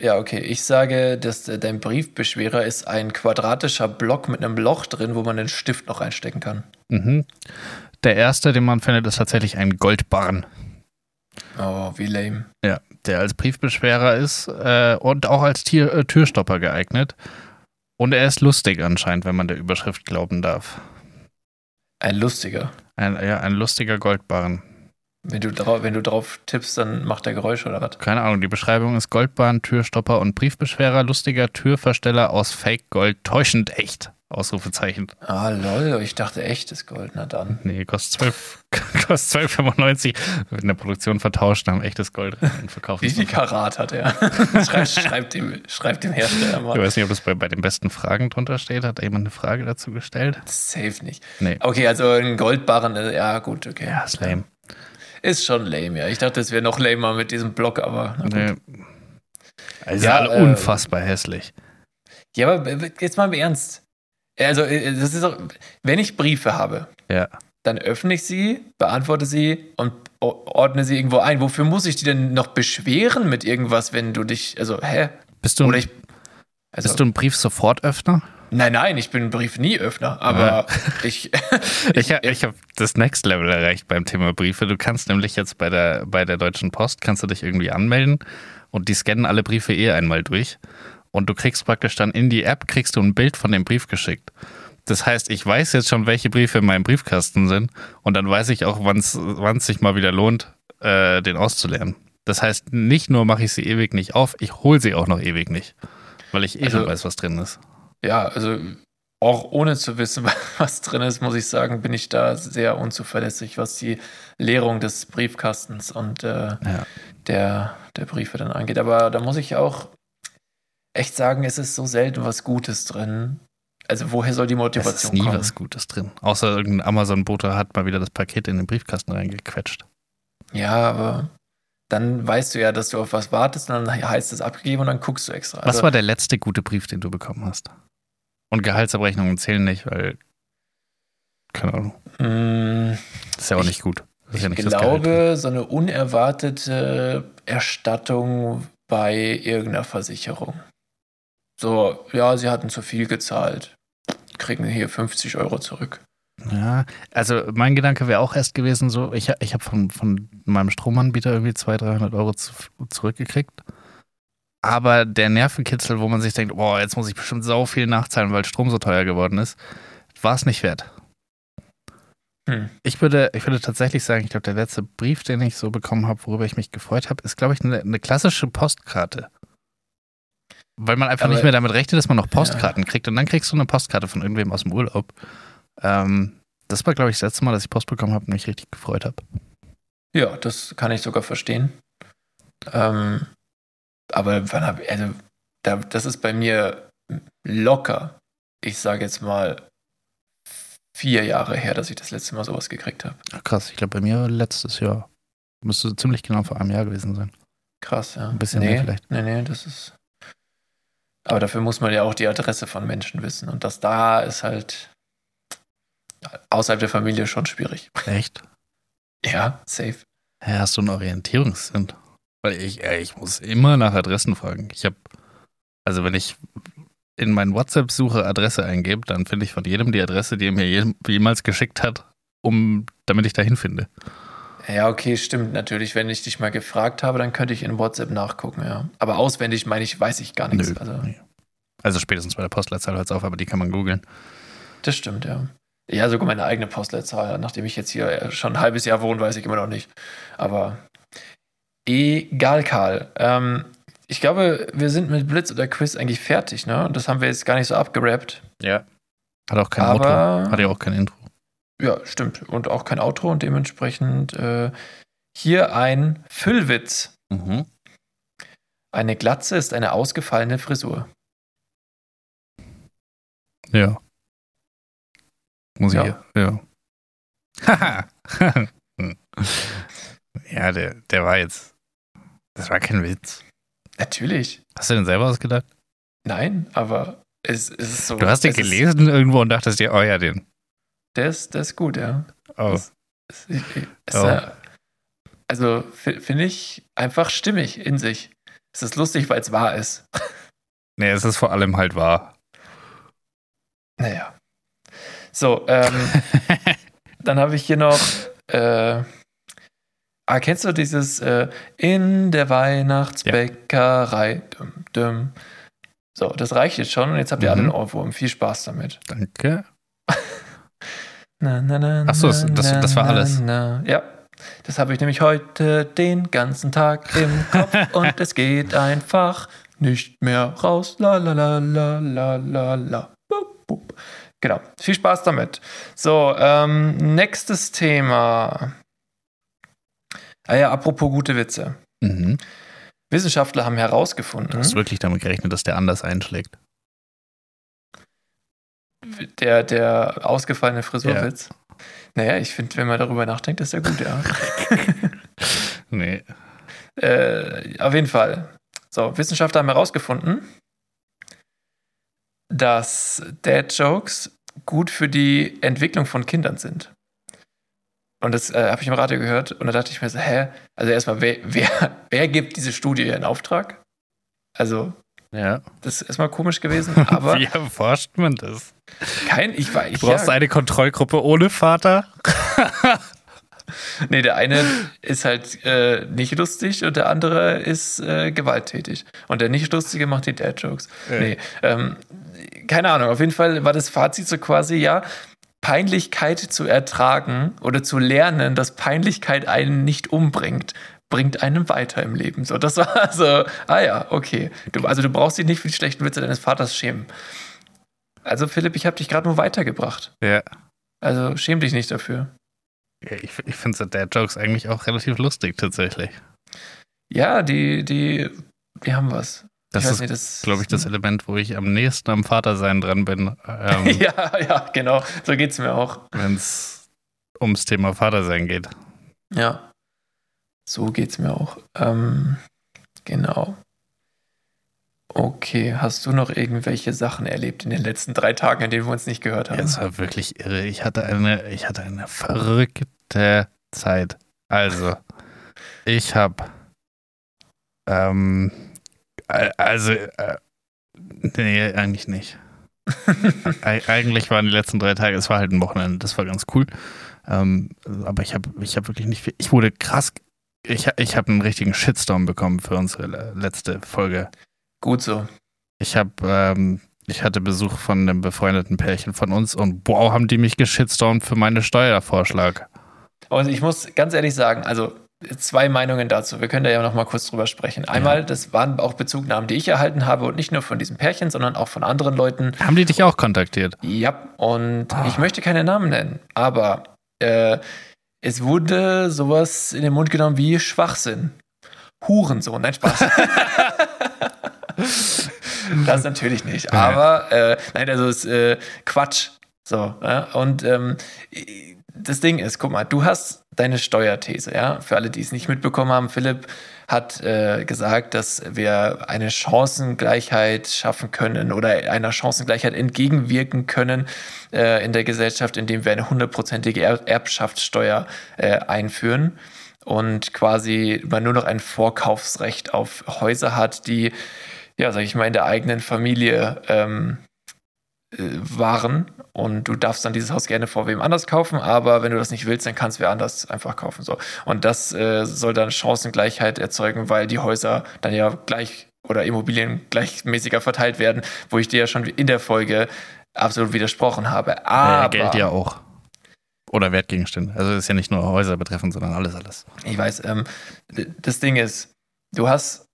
Ja, okay. Ich sage, dass dein Briefbeschwerer ist ein quadratischer Block mit einem Loch drin, wo man den Stift noch einstecken kann. Mhm. Der erste, den man findet, ist tatsächlich ein Goldbarren. Oh, wie lame. Ja, der als Briefbeschwerer ist und auch als Türstopper geeignet. Und er ist lustig anscheinend, wenn man der Überschrift glauben darf. Ein lustiger? Ein lustiger Goldbarren. Wenn du drauf tippst, dann macht der Geräusche oder was? Keine Ahnung, die Beschreibung ist Goldbahn, Türstopper und Briefbeschwerer, lustiger Türversteller aus Fake-Gold, täuschend echt, Ausrufezeichen. Ah, lol, ich dachte echtes Gold, na dann. Nee, kostet 12,95, wird in der Produktion vertauscht, haben echtes Gold und verkauft. Wie viel Karat hat er? Schreibt dem Hersteller mal. Ich weiß nicht, ob das bei den besten Fragen drunter steht, hat jemand eine Frage dazu gestellt? Safe nicht. Nee. Okay, also ein Goldbarren, ja gut, okay. Ja, ist lame. Ist schon lame, ja. Ich dachte, es wäre noch lamer mit diesem Block, aber na gut. Nee. Also ja, alle unfassbar hässlich. Ja, aber jetzt mal im Ernst. Also, das ist auch, wenn ich Briefe habe, dann öffne ich sie, beantworte sie und ordne sie irgendwo ein. Wofür muss ich die denn noch beschweren mit irgendwas, wenn du dich, also, hä? Bist du ein Brief-Sofortöffner? Nein, ich bin ein Brief-Nie-Öffner, aber ich habe das Next Level erreicht beim Thema Briefe. Du kannst nämlich jetzt bei der Deutschen Post, kannst du dich irgendwie anmelden und die scannen alle Briefe einmal durch und du kriegst praktisch dann in die App, kriegst du ein Bild von dem Brief geschickt. Das heißt, ich weiß jetzt schon, welche Briefe in meinem Briefkasten sind und dann weiß ich auch, wann es sich mal wieder lohnt, den auszuleeren. Das heißt, nicht nur mache ich sie ewig nicht auf, ich hole sie auch noch ewig nicht, weil ich schon weiß, was drin ist. Ja, also auch ohne zu wissen, was drin ist, muss ich sagen, bin ich da sehr unzuverlässig, was die Leerung des Briefkastens und der Briefe dann angeht. Aber da muss ich auch echt sagen, es ist so selten was Gutes drin. Also woher soll die Motivation kommen? Es ist nie was Gutes drin. Außer irgendein Amazon-Bote hat mal wieder das Paket in den Briefkasten reingequetscht. Ja, aber dann weißt du ja, dass du auf was wartest und dann heißt es abgegeben und dann guckst du extra. Was war der letzte gute Brief, den du bekommen hast? Und Gehaltsabrechnungen zählen nicht, weil, keine Ahnung. Das ist ja auch nicht gut. Das ist ja nicht das Gehalt. Ich glaube, so eine unerwartete Erstattung bei irgendeiner Versicherung. So, ja, sie hatten zu viel gezahlt. Kriegen hier 50 Euro zurück. Ja, also mein Gedanke wäre auch erst gewesen, so, ich habe von meinem Stromanbieter irgendwie 200-300 Euro zurückgekriegt. Aber der Nervenkitzel, wo man sich denkt, boah, jetzt muss ich bestimmt sau viel nachzahlen, weil Strom so teuer geworden ist, war es nicht wert. Ich würde tatsächlich sagen, ich glaube, der letzte Brief, den ich so bekommen habe, worüber ich mich gefreut habe, ist, glaube ich, eine klassische Postkarte. Weil man einfach nicht mehr damit rechnet, dass man noch Postkarten kriegt. Und dann kriegst du eine Postkarte von irgendwem aus dem Urlaub. Das war, glaube ich, das letzte Mal, dass ich Post bekommen habe und mich richtig gefreut habe. Ja, das kann ich sogar verstehen. Aber wann habe ich, das ist bei mir locker, ich sage jetzt mal, 4 Jahre her, dass ich das letzte Mal sowas gekriegt habe. Ach krass, ich glaube bei mir letztes Jahr. Müsste ziemlich genau vor einem Jahr gewesen sein. Krass, ja. Ein bisschen mehr vielleicht. Nee, das ist... Aber dafür muss man ja auch die Adresse von Menschen wissen. Und das da ist halt außerhalb der Familie schon schwierig. Echt? Ja, safe. Ja, hast du einen Orientierungssinn? Weil ich muss immer nach Adressen fragen. Also wenn ich in meinen WhatsApp-Suche Adresse eingebe, dann finde ich von jedem die Adresse, die er mir jemals geschickt hat, damit ich da hinfinde. Ja, okay, stimmt natürlich. Wenn ich dich mal gefragt habe, dann könnte ich in WhatsApp nachgucken, ja. Aber auswendig meine ich, weiß ich gar nichts. Also spätestens bei der Postleitzahl hört es auf, aber die kann man googeln. Das stimmt, ja. Ja, sogar meine eigene Postleitzahl. Nachdem ich jetzt hier schon ein halbes Jahr wohne, weiß ich immer noch nicht. Aber egal, Karl. Ich glaube, wir sind mit Blitz oder Quiz eigentlich fertig, ne? Und das haben wir jetzt gar nicht so abgerappt. Ja. Hat auch kein Outro. Hat ja auch kein Intro. Ja, stimmt. Und auch kein Outro und dementsprechend hier ein Füllwitz. Mhm. Eine Glatze ist eine ausgefallene Frisur. Ja. Ja. Haha. Ja, der war jetzt... Das war kein Witz. Natürlich. Hast du den selber ausgedacht? Nein, aber es ist so... Du hast den gelesen irgendwo und dachtest dir, oh ja, den... Der ist gut, ja. Oh. Also finde ich einfach stimmig in sich. Es ist lustig, weil es wahr ist. Nee, es ist vor allem halt wahr. Naja. So, dann habe ich hier noch... kennst du dieses in der Weihnachtsbäckerei? Ja. Düm. So, das reicht jetzt schon und jetzt habt ihr alle einen Ohrwurm. Viel Spaß damit. Danke. Achso, das war alles. Ja, das habe ich nämlich heute den ganzen Tag im Kopf und es geht einfach nicht mehr raus. La la la la la la la. Genau, viel Spaß damit. So, nächstes Thema. Ah ja, apropos gute Witze. Mhm. Wissenschaftler haben herausgefunden... Du hast wirklich damit gerechnet, dass der anders einschlägt. Der ausgefallene Frisurwitz. Ja. Naja, ich finde, wenn man darüber nachdenkt, ist der gut, ja. Nee. Auf jeden Fall. So, Wissenschaftler haben herausgefunden, dass Dad-Jokes gut für die Entwicklung von Kindern sind. Und das habe ich im Radio gehört und da dachte ich mir so, hä? Also erstmal, wer gibt diese Studie in Auftrag? Also... Ja. Das ist erstmal komisch gewesen, aber... Wie erforscht man das? Du brauchst eine Kontrollgruppe ohne Vater? Nee, der eine ist halt nicht lustig und der andere ist gewalttätig. Und der nicht Lustige macht die Dad-Jokes. Nee, keine Ahnung. Auf jeden Fall war das Fazit so quasi, ja, Peinlichkeit zu ertragen oder zu lernen, dass Peinlichkeit einen nicht umbringt, bringt einem weiter im Leben. So, das war also, okay. Du brauchst dich nicht für die schlechten Witze deines Vaters schämen. Also Philipp, ich habe dich gerade nur weitergebracht. Ja. Also schäm dich nicht dafür. Ja, ich finde so Dad-Jokes eigentlich auch relativ lustig tatsächlich. Ja, die haben was. Das ist, glaube ich, das Element, wo ich am nächsten am Vatersein dran bin. Ja, genau. So geht's mir auch. Wenn es ums Thema Vatersein geht. Ja. So geht's mir auch. Genau. Okay, hast du noch irgendwelche Sachen erlebt in den letzten 3 Tagen, in denen wir uns nicht gehört haben? Ja, das war wirklich irre. Ich hatte eine verrückte Zeit. Also, ich habe nee, eigentlich nicht. Eigentlich waren die letzten 3 Tage, es war halt ein Wochenende, das war ganz cool. Aber ich hab wirklich nicht viel. Ich wurde krass. Ich habe einen richtigen Shitstorm bekommen für unsere letzte Folge. Gut so. Ich hatte Besuch von einem befreundeten Pärchen von uns und wow, haben die mich geshitstormt für meinen Steuervorschlag. Und ich muss ganz ehrlich sagen, also 2 Meinungen dazu. Wir können da ja noch mal kurz drüber sprechen. Einmal, Das waren auch Bezugnahmen, die ich erhalten habe und nicht nur von diesem Pärchen, sondern auch von anderen Leuten. Haben die dich auch kontaktiert? Ja, und ich möchte keine Namen nennen, aber es wurde sowas in den Mund genommen wie Schwachsinn. Hurensohn, nein, Spaß. Das natürlich nicht, aber nein, also es ist Quatsch. So, ja? Und das Ding ist, guck mal, du hast deine Steuerthese, ja, für alle, die es nicht mitbekommen haben. Philipp hat gesagt, dass wir eine Chancengleichheit schaffen können oder einer Chancengleichheit entgegenwirken können in der Gesellschaft, indem wir eine 100%ige Erbschaftssteuer einführen und quasi man nur noch ein Vorkaufsrecht auf Häuser hat, die, ja, sag ich mal, in der eigenen Familie waren. Und du darfst dann dieses Haus gerne vor wem anders kaufen, aber wenn du das nicht willst, dann kannst du wer anders einfach kaufen. So. Und das soll dann Chancengleichheit erzeugen, weil die Häuser dann ja gleich oder Immobilien gleichmäßiger verteilt werden, wo ich dir ja schon in der Folge absolut widersprochen habe. Aber Geld ja auch. Oder Wertgegenstände. Also das ist ja nicht nur Häuser betreffend, sondern alles. Ich weiß. Das Ding ist,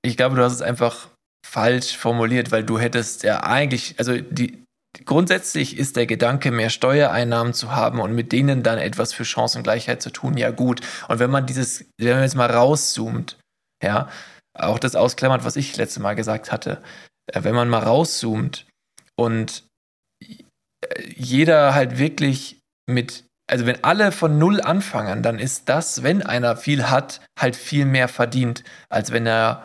ich glaube, du hast es einfach falsch formuliert, weil du hättest ja eigentlich, also grundsätzlich ist der Gedanke, mehr Steuereinnahmen zu haben und mit denen dann etwas für Chancengleichheit zu tun, ja gut. Und wenn man jetzt mal rauszoomt, ja, auch das ausklammert, was ich letztes Mal gesagt hatte, wenn man mal rauszoomt und jeder halt wirklich also wenn alle von null anfangen, dann ist das, wenn einer viel hat, halt viel mehr verdient, als wenn er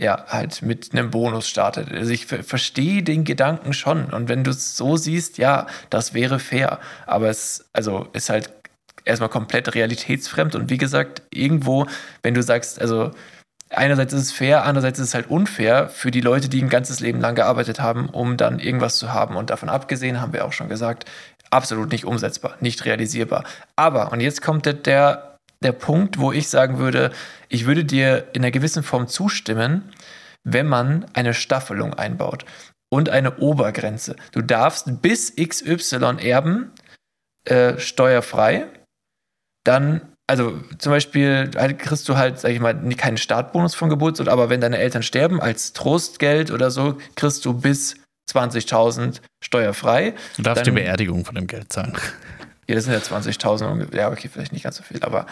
ja halt mit einem Bonus startet. Also ich verstehe den Gedanken schon. Und wenn du es so siehst, ja, das wäre fair. Aber es ist halt erstmal komplett realitätsfremd. Und wie gesagt, irgendwo, wenn du sagst, also einerseits ist es fair, andererseits ist es halt unfair für die Leute, die ein ganzes Leben lang gearbeitet haben, um dann irgendwas zu haben. Und davon abgesehen, haben wir auch schon gesagt, absolut nicht umsetzbar, nicht realisierbar. Aber, und jetzt kommt der Punkt, wo ich sagen würde, ich würde dir in einer gewissen Form zustimmen, wenn man eine Staffelung einbaut und eine Obergrenze. Du darfst bis XY erben, steuerfrei, dann, also zum Beispiel kriegst du halt, sag ich mal, keinen Startbonus von Geburt, aber wenn deine Eltern sterben, als Trostgeld oder so, kriegst du bis 20.000 steuerfrei. Du darfst die Beerdigung von dem Geld zahlen. Ja, das sind ja 20.000 ungefähr. Ja, okay, vielleicht nicht ganz so viel, aber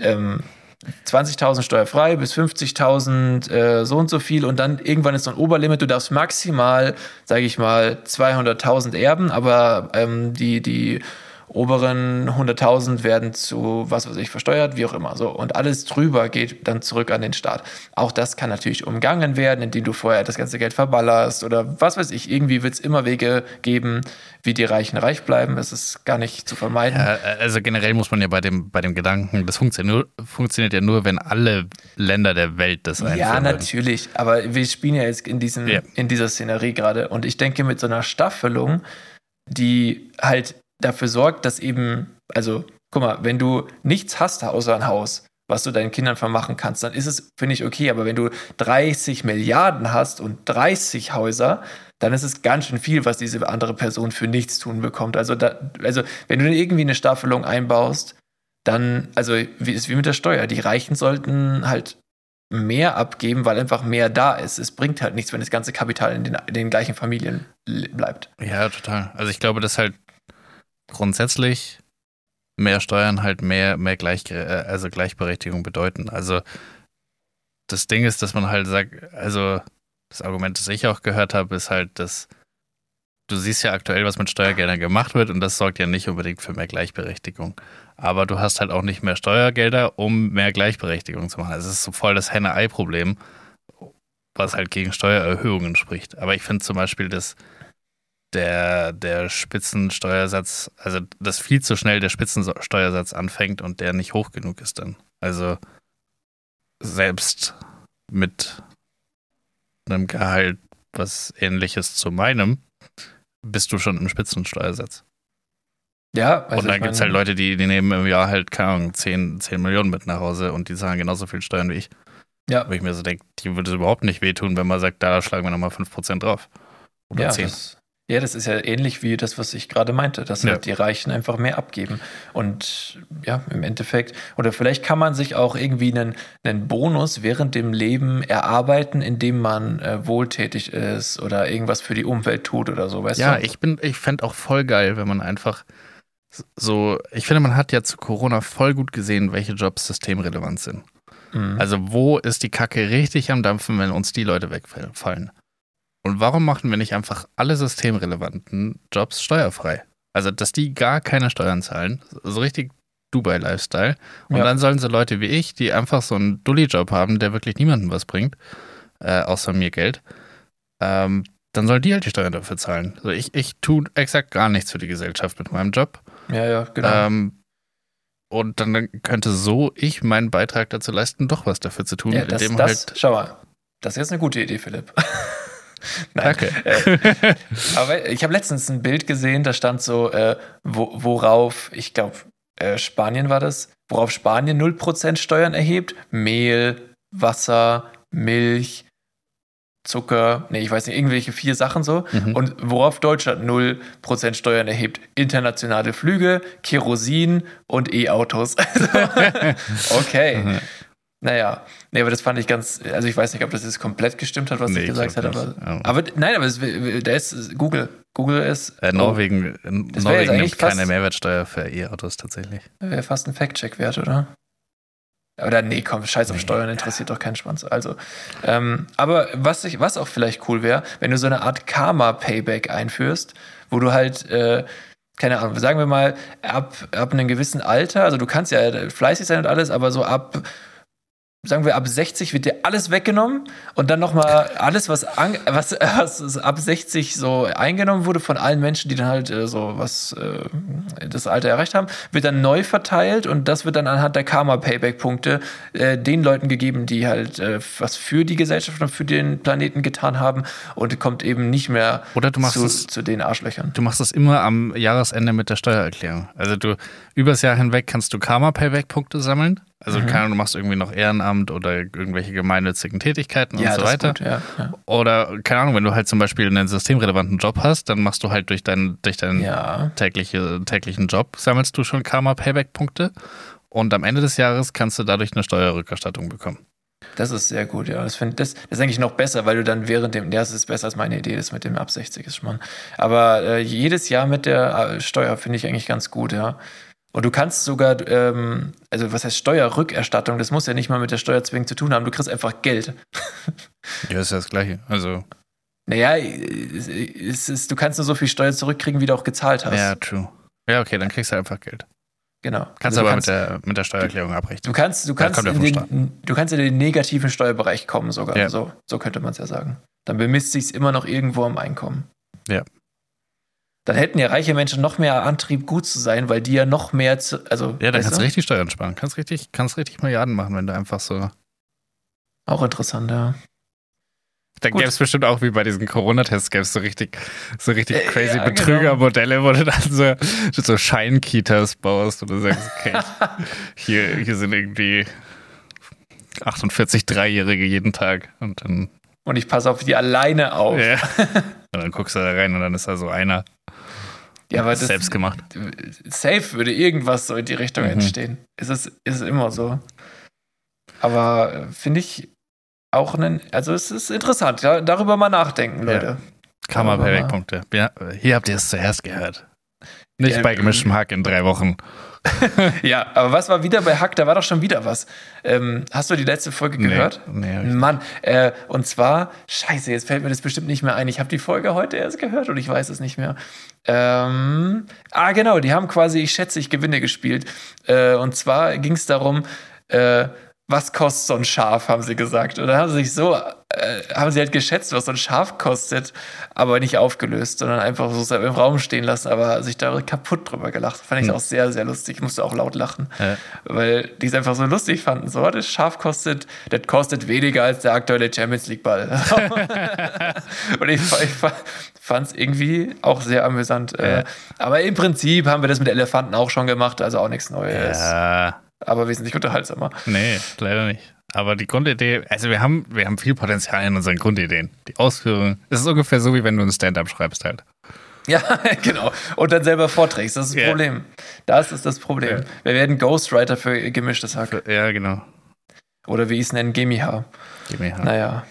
20.000 steuerfrei bis 50.000 so und so viel und dann irgendwann ist so ein Oberlimit. Du darfst maximal, sage ich mal, 200.000 erben, aber die oberen 100.000 werden zu was weiß ich versteuert, wie auch immer. So, und alles drüber geht dann zurück an den Staat. Auch das kann natürlich umgangen werden, indem du vorher das ganze Geld verballerst oder was weiß ich. Irgendwie wird es immer Wege geben, wie die Reichen reich bleiben. Das ist gar nicht zu vermeiden. Ja, also generell muss man ja bei dem Gedanken, das funktioniert ja nur, wenn alle Länder der Welt das einführen. Ja, natürlich. Aber wir spielen ja jetzt in dieser Szenerie gerade. Und ich denke, mit so einer Staffelung, die halt dafür sorgt, dass eben, also guck mal, wenn du nichts hast außer ein Haus, was du deinen Kindern vermachen kannst, dann ist es, finde ich, okay. Aber wenn du 30 Milliarden hast und 30 Häuser, dann ist es ganz schön viel, was diese andere Person für nichts tun bekommt. Also wenn du irgendwie eine Staffelung einbaust, dann, also ist wie mit der Steuer. Die Reichen sollten halt mehr abgeben, weil einfach mehr da ist. Es bringt halt nichts, wenn das ganze Kapital in den gleichen Familien bleibt. Ja, total. Also ich glaube, dass halt grundsätzlich mehr Steuern halt mehr Gleichberechtigung bedeuten. Also das Ding ist, dass man halt sagt, also das Argument, das ich auch gehört habe, ist halt, dass du siehst ja aktuell, was mit Steuergeldern gemacht wird und das sorgt ja nicht unbedingt für mehr Gleichberechtigung. Aber du hast halt auch nicht mehr Steuergelder, um mehr Gleichberechtigung zu machen. Also es ist so voll das Henne-Ei-Problem. was halt gegen Steuererhöhungen spricht. Aber ich finde zum Beispiel, dass der Spitzensteuersatz, also dass viel zu schnell der Spitzensteuersatz anfängt und der nicht hoch genug ist dann. Also selbst mit einem Gehalt, was ähnliches zu meinem, bist du schon im Spitzensteuersatz. Ja, also und dann gibt es halt Leute, die nehmen im Jahr halt, keine Ahnung, 10 Millionen mit nach Hause und die zahlen genauso viel Steuern wie ich. Ja. Wo ich mir so denke, die würde es überhaupt nicht wehtun, wenn man sagt, da schlagen wir nochmal 5% drauf. Oder ja, 10%. Das ist ja ähnlich wie das, was ich gerade meinte, dass halt die Reichen einfach mehr abgeben. Und ja, im Endeffekt, oder vielleicht kann man sich auch irgendwie einen Bonus während dem Leben erarbeiten, indem man wohltätig ist oder irgendwas für die Umwelt tut oder so, weißt du? Ja, ich fände auch voll geil, wenn man einfach so, ich finde, man hat ja zu Corona voll gut gesehen, welche Jobs systemrelevant sind. Mhm. Also wo ist die Kacke richtig am Dampfen, wenn uns die Leute wegfallen? Und warum machen wir nicht einfach alle systemrelevanten Jobs steuerfrei? Also, dass die gar keine Steuern zahlen. So richtig Dubai-Lifestyle. Und dann sollen so Leute wie ich, die einfach so einen Dulli-Job haben, der wirklich niemandem was bringt, außer mir Geld, dann sollen die halt die Steuern dafür zahlen. Also ich tue exakt gar nichts für die Gesellschaft mit meinem Job. Ja, genau. Und dann könnte so ich meinen Beitrag dazu leisten, doch was dafür zu tun. Ja, schau mal, das ist jetzt eine gute Idee, Philipp. Nein. Danke. Aber ich habe letztens ein Bild gesehen, da stand so, worauf, ich glaube, Spanien war das, worauf Spanien 0% Steuern erhebt. Mehl, Wasser, Milch, Zucker, ich weiß nicht, irgendwelche 4 Sachen so. Mhm. Und worauf Deutschland 0% Steuern erhebt. Internationale Flüge, Kerosin und E-Autos. Okay. Mhm. Naja, aber das fand ich ganz, also ich weiß nicht, ob das jetzt komplett gestimmt hat, was ich gesagt habe. Aber da ist Google. Google ist. Norwegen nimmt keine Mehrwertsteuer für E-Autos tatsächlich. Wäre fast ein Fact-Check wert, oder? Oder scheiß auf Steuern, interessiert doch keinen Schwanz. Also, aber was auch vielleicht cool wäre, wenn du so eine Art Karma-Payback einführst, wo du halt, keine Ahnung, sagen wir mal, ab einem gewissen Alter, also du kannst ja fleißig sein und alles, aber so ab 60 wird dir alles weggenommen und dann nochmal alles, was ab 60 so eingenommen wurde von allen Menschen, die dann halt das Alter erreicht haben, wird dann neu verteilt und das wird dann anhand der Karma-Payback-Punkte den Leuten gegeben, die halt was für die Gesellschaft und für den Planeten getan haben und kommt eben nicht mehr zu den Arschlöchern. Du machst das immer am Jahresende mit der Steuererklärung. Also übers Jahr hinweg kannst du Karma-Payback-Punkte sammeln. Also du machst irgendwie noch Ehrenamt oder irgendwelche gemeinnützigen Tätigkeiten und so weiter. Gut, ja. Oder, keine Ahnung, wenn du halt zum Beispiel einen systemrelevanten Job hast, dann machst du halt durch deinen täglichen Job, sammelst du schon Karma-Payback-Punkte und am Ende des Jahres kannst du dadurch eine Steuerrückerstattung bekommen. Das ist sehr gut, ja. Das ist eigentlich noch besser, weil du dann das ist besser als meine Idee, das mit dem ab 60 ist schon. Aber jedes Jahr mit der Steuer finde ich eigentlich ganz gut, ja. Und du kannst sogar, also was heißt Steuerrückerstattung, das muss ja nicht mal mit der Steuer zwingend zu tun haben, du kriegst einfach Geld. Ja, ist ja das Gleiche, also. Naja, du kannst nur so viel Steuer zurückkriegen, wie du auch gezahlt hast. Ja, true. Ja, okay, dann kriegst du einfach Geld. Genau. Kannst aber mit der Steuererklärung abrechnen. Du kannst in den negativen Steuerbereich kommen sogar, ja. So könnte man es ja sagen. Dann bemisst sich's immer noch irgendwo am Einkommen. Ja. Dann hätten ja reiche Menschen noch mehr Antrieb, gut zu sein, weil die ja noch mehr ja, dann kannst du richtig Steuern sparen. Kannst richtig Milliarden machen, wenn du einfach so. Auch interessant, ja. Dann gäbe es bestimmt auch, wie bei diesen Corona-Tests, gäbe es so richtig crazy Betrügermodelle, wo du dann so Scheinkitas baust und du sagst, okay, hier sind irgendwie 48 Dreijährige jeden Tag und dann. Und ich passe auf die alleine auf. Ja. Und dann guckst du da rein und dann ist da so einer. Ja, aber das selbst gemacht. Safe würde irgendwas so in die Richtung entstehen. Es ist immer so. Aber finde ich auch es ist interessant. Ja, darüber mal nachdenken, Leute. Karma-Payback-Punkte. Ja, hier habt ihr es zuerst gehört. Nicht bei gemischtem Hack in 3 Wochen. Ja, aber was war wieder bei Hack? Da war doch schon wieder was. Hast du die letzte Folge gehört? Nee. Mann, und zwar, scheiße, jetzt fällt mir das bestimmt nicht mehr ein. Ich habe die Folge heute erst gehört und ich weiß es nicht mehr. Genau, die haben quasi Ich schätze, ich gewinne gespielt. Und zwar ging es darum, was kostet so ein Schaf, haben sie gesagt. Und dann haben sie sich so haben sie halt geschätzt, was so ein Schaf kostet, aber nicht aufgelöst, sondern einfach so im Raum stehen lassen, aber sich da kaputt drüber gelacht. Fand ich auch sehr, sehr lustig. Ich musste auch laut lachen, weil die es einfach so lustig fanden. So, das Schaf kostet, das kostet weniger als der aktuelle Champions League Ball. Und ich fand es irgendwie auch sehr amüsant. Ja. Aber im Prinzip haben wir das mit Elefanten auch schon gemacht, also auch nichts Neues. Ja. Aber wesentlich unterhaltsamer. Nee, leider nicht. Aber die Grundidee, also wir haben viel Potenzial in unseren Grundideen. Die Ausführung, das ist ungefähr so, wie wenn du ein Stand-up schreibst halt. Ja, genau. Und dann selber vorträgst, das ist das Problem. Das ist das Problem. Ja. Wir werden Ghostwriter für gemischtes Hack. Ja, genau. Oder wie ich es nennen, GmbH. GmbH. Naja.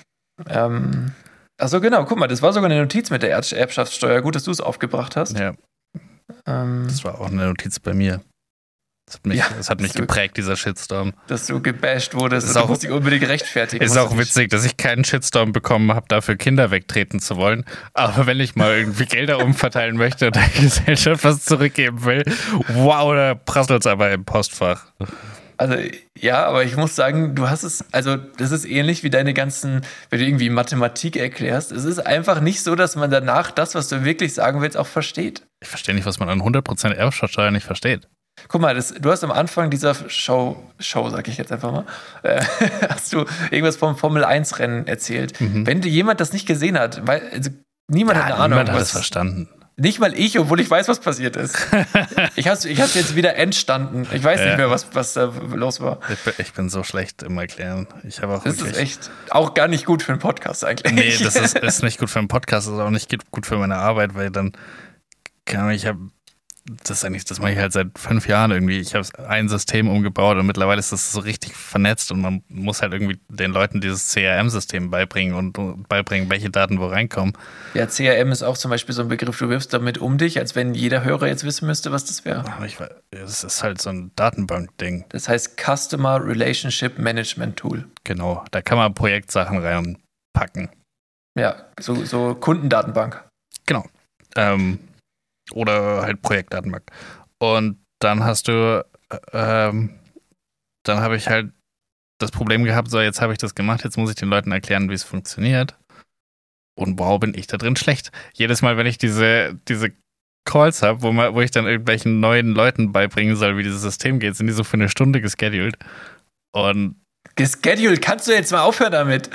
Achso, genau, guck mal, das war sogar eine Notiz mit der Erbschaftssteuer. Gut, dass du es aufgebracht hast. Ja. Das war auch eine Notiz bei mir. Das hat mich geprägt, dieser Shitstorm. Dass du gebasht wurdest, das musst du unbedingt rechtfertigen. Ist auch witzig, dass ich keinen Shitstorm bekommen habe, dafür Kinder wegtreten zu wollen. Aber wenn ich mal irgendwie Gelder umverteilen möchte und der Gesellschaft was zurückgeben will, wow, da prasselt es aber im Postfach. Also, ja, aber ich muss sagen, du hast es, also das ist ähnlich wie deine ganzen, wenn du irgendwie Mathematik erklärst, es ist einfach nicht so, dass man danach das, was du wirklich sagen willst, auch versteht. Ich verstehe nicht, was man an 100% Erbschaftssteuer nicht versteht. Guck mal, du hast am Anfang dieser Show, sag ich jetzt einfach mal, hast du irgendwas vom Formel 1 Rennen erzählt. Mhm. Wenn dir jemand das nicht gesehen hat, weil also niemand hat eine Ahnung. Niemand hat das verstanden. Nicht mal ich, obwohl ich weiß, was passiert ist. Ich hab's jetzt wieder entstanden. Ich weiß nicht mehr, was da los war. Ich bin so schlecht im Erklären. Das ist echt auch gar nicht gut für einen Podcast eigentlich. Nee, das ist nicht gut für einen Podcast, das ist auch nicht gut für meine Arbeit, weil dann das mache ich halt seit 5 Jahren irgendwie. Ich habe ein System umgebaut und mittlerweile ist das so richtig vernetzt und man muss halt irgendwie den Leuten dieses CRM-System beibringen und beibringen, welche Daten wo reinkommen. Ja, CRM ist auch zum Beispiel so ein Begriff, du wirfst damit um dich, als wenn jeder Hörer jetzt wissen müsste, was das wäre. Das ist halt so ein Datenbank-Ding. Das heißt Customer Relationship Management Tool. Genau, da kann man Projektsachen reinpacken. Ja, so Kundendatenbank. Genau. Oder halt Projektdatenbank. Und dann hast du, dann habe ich halt das Problem gehabt, so jetzt habe ich das gemacht, jetzt muss ich den Leuten erklären, wie es funktioniert. Und wow, bin ich da drin schlecht. Jedes Mal, wenn ich diese Calls habe, wo ich dann irgendwelchen neuen Leuten beibringen soll, wie dieses System geht, sind die so für eine Stunde gescheduled. Und gescheduled? Kannst du jetzt mal aufhören damit?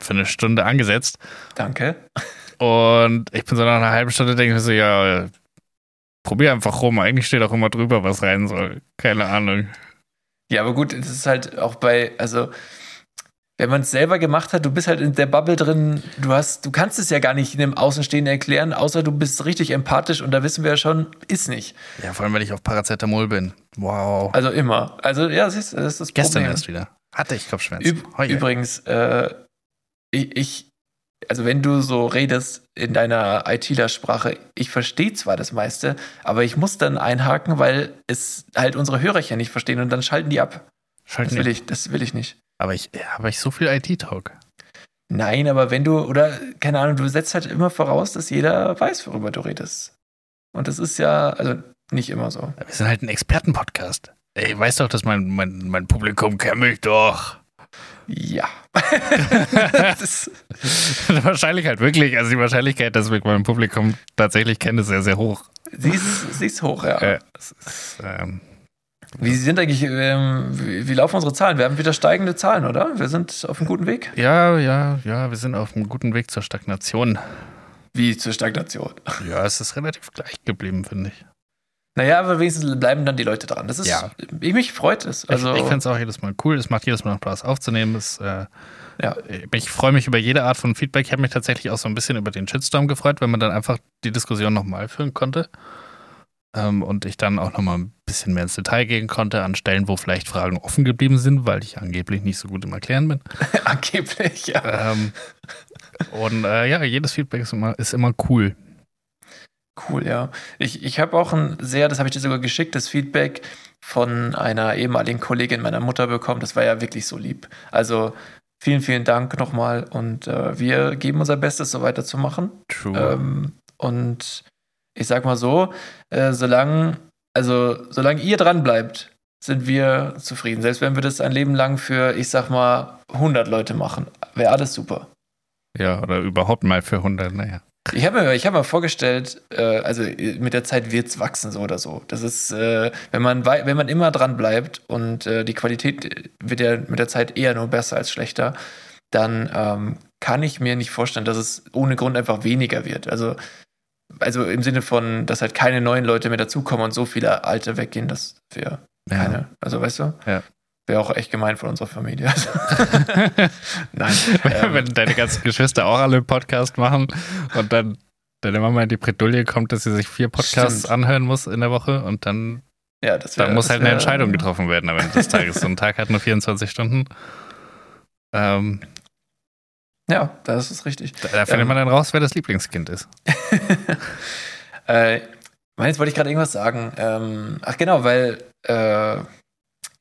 Für eine Stunde angesetzt. Danke. Und ich bin so nach einer halben Stunde, denke ich mir so, ja, probier einfach rum. Eigentlich steht auch immer drüber, was rein soll. Keine Ahnung. Ja, aber gut, es ist halt auch wenn man es selber gemacht hat, du bist halt in der Bubble drin, du kannst es ja gar nicht einem Außenstehenden erklären, außer du bist richtig empathisch und da wissen wir ja schon, ist nicht. Ja, vor allem, weil ich auf Paracetamol bin. Wow. Also immer. Also ja, das ist das Problem. Gestern erst wieder. Hatte ich Kopfschmerzen. Übrigens, also wenn du so redest in deiner ITler-Sprache, ich verstehe zwar das meiste, aber ich muss dann einhaken, weil es halt unsere Hörerchen nicht verstehen und dann schalten die ab. Das will ich nicht. Aber ich so viel IT-Talk. Nein, aber wenn keine Ahnung, du setzt halt immer voraus, dass jeder weiß, worüber du redest. Und das ist ja, also nicht immer so. Wir sind halt ein Experten-Podcast. Ey, weiß doch, dass mein Publikum kennt mich doch. Ja. Wahrscheinlich halt wirklich. Also die Wahrscheinlichkeit, dass ich mein Publikum tatsächlich kenne, ist sehr, sehr hoch. Sie ist hoch, ja. Wie laufen unsere Zahlen? Wir haben wieder steigende Zahlen, oder? Wir sind auf einem guten Weg. Ja, wir sind auf einem guten Weg zur Stagnation. Wie zur Stagnation? Ja, es ist relativ gleich geblieben, finde ich. Naja, aber wenigstens bleiben dann die Leute dran. Das ist, mich freut es. Also, ich finde es auch jedes Mal cool. Es macht jedes Mal Spaß aufzunehmen. Ich freue mich über jede Art von Feedback. Ich habe mich tatsächlich auch so ein bisschen über den Shitstorm gefreut, weil man dann einfach die Diskussion nochmal führen konnte. Und ich dann auch nochmal ein bisschen mehr ins Detail gehen konnte an Stellen, wo vielleicht Fragen offen geblieben sind, weil ich angeblich nicht so gut im Erklären bin. Angeblich, ja. Jedes Feedback ist immer cool. Cool, ja. Ich habe auch das habe ich dir sogar geschickt, das Feedback von einer ehemaligen Kollegin meiner Mutter bekommen. Das war ja wirklich so lieb. Also vielen, vielen Dank nochmal und wir geben unser Bestes, so weiterzumachen. True. Und ich sag mal so, solange ihr dran bleibt sind wir zufrieden. Selbst wenn wir das ein Leben lang für, ich sag mal, 100 Leute machen, wäre alles super. Ja, oder überhaupt mal für 100, naja. Ich hab mir vorgestellt, also mit der Zeit wird's wachsen, so oder so. Das ist, wenn man immer dran bleibt und die Qualität wird ja mit der Zeit eher nur besser als schlechter, dann kann ich mir nicht vorstellen, dass es ohne Grund einfach weniger wird. Also im Sinne von, dass halt keine neuen Leute mehr dazukommen und so viele alte weggehen, dass wir keine, also weißt du? Ja. Wäre auch echt gemein von unserer Familie. Nein. Wenn deine ganzen Geschwister auch alle einen Podcast machen und dann deine Mama in die Bredouille kommt, dass sie sich 4 Podcasts anhören muss in der Woche und dann, ja, dann muss halt eine Entscheidung getroffen werden am Ende des Tages. So ein Tag hat nur 24 Stunden. Ja, das ist richtig. Da findet man dann raus, wer das Lieblingskind ist. Jetzt wollte ich gerade irgendwas sagen. Ach genau, weil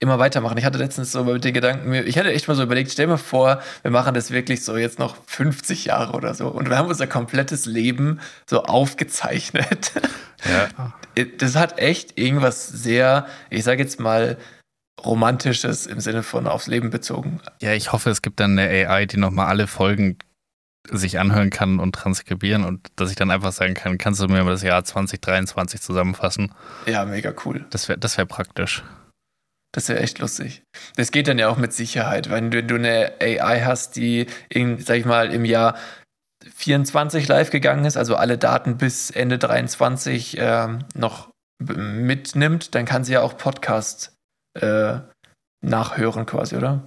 immer weitermachen. Ich hatte letztens so mit den Gedanken, ich hatte echt mal so überlegt, stell mir vor, wir machen das wirklich so jetzt noch 50 Jahre oder so und wir haben unser komplettes Leben so aufgezeichnet. Ja. Das hat echt irgendwas sehr, ich sage jetzt mal, Romantisches im Sinne von aufs Leben bezogen. Ja, ich hoffe, es gibt dann eine AI, die nochmal alle Folgen sich anhören kann und transkribieren und dass ich dann einfach sagen kann, kannst du mir mal das Jahr 2023 zusammenfassen? Ja, mega cool. Das wär praktisch. Das wäre echt lustig. Das geht dann ja auch mit Sicherheit, wenn du eine AI hast, die, sag ich mal, im Jahr 24 live gegangen ist, also alle Daten bis Ende 23 noch mitnimmt, dann kann sie ja auch Podcast nachhören quasi, oder?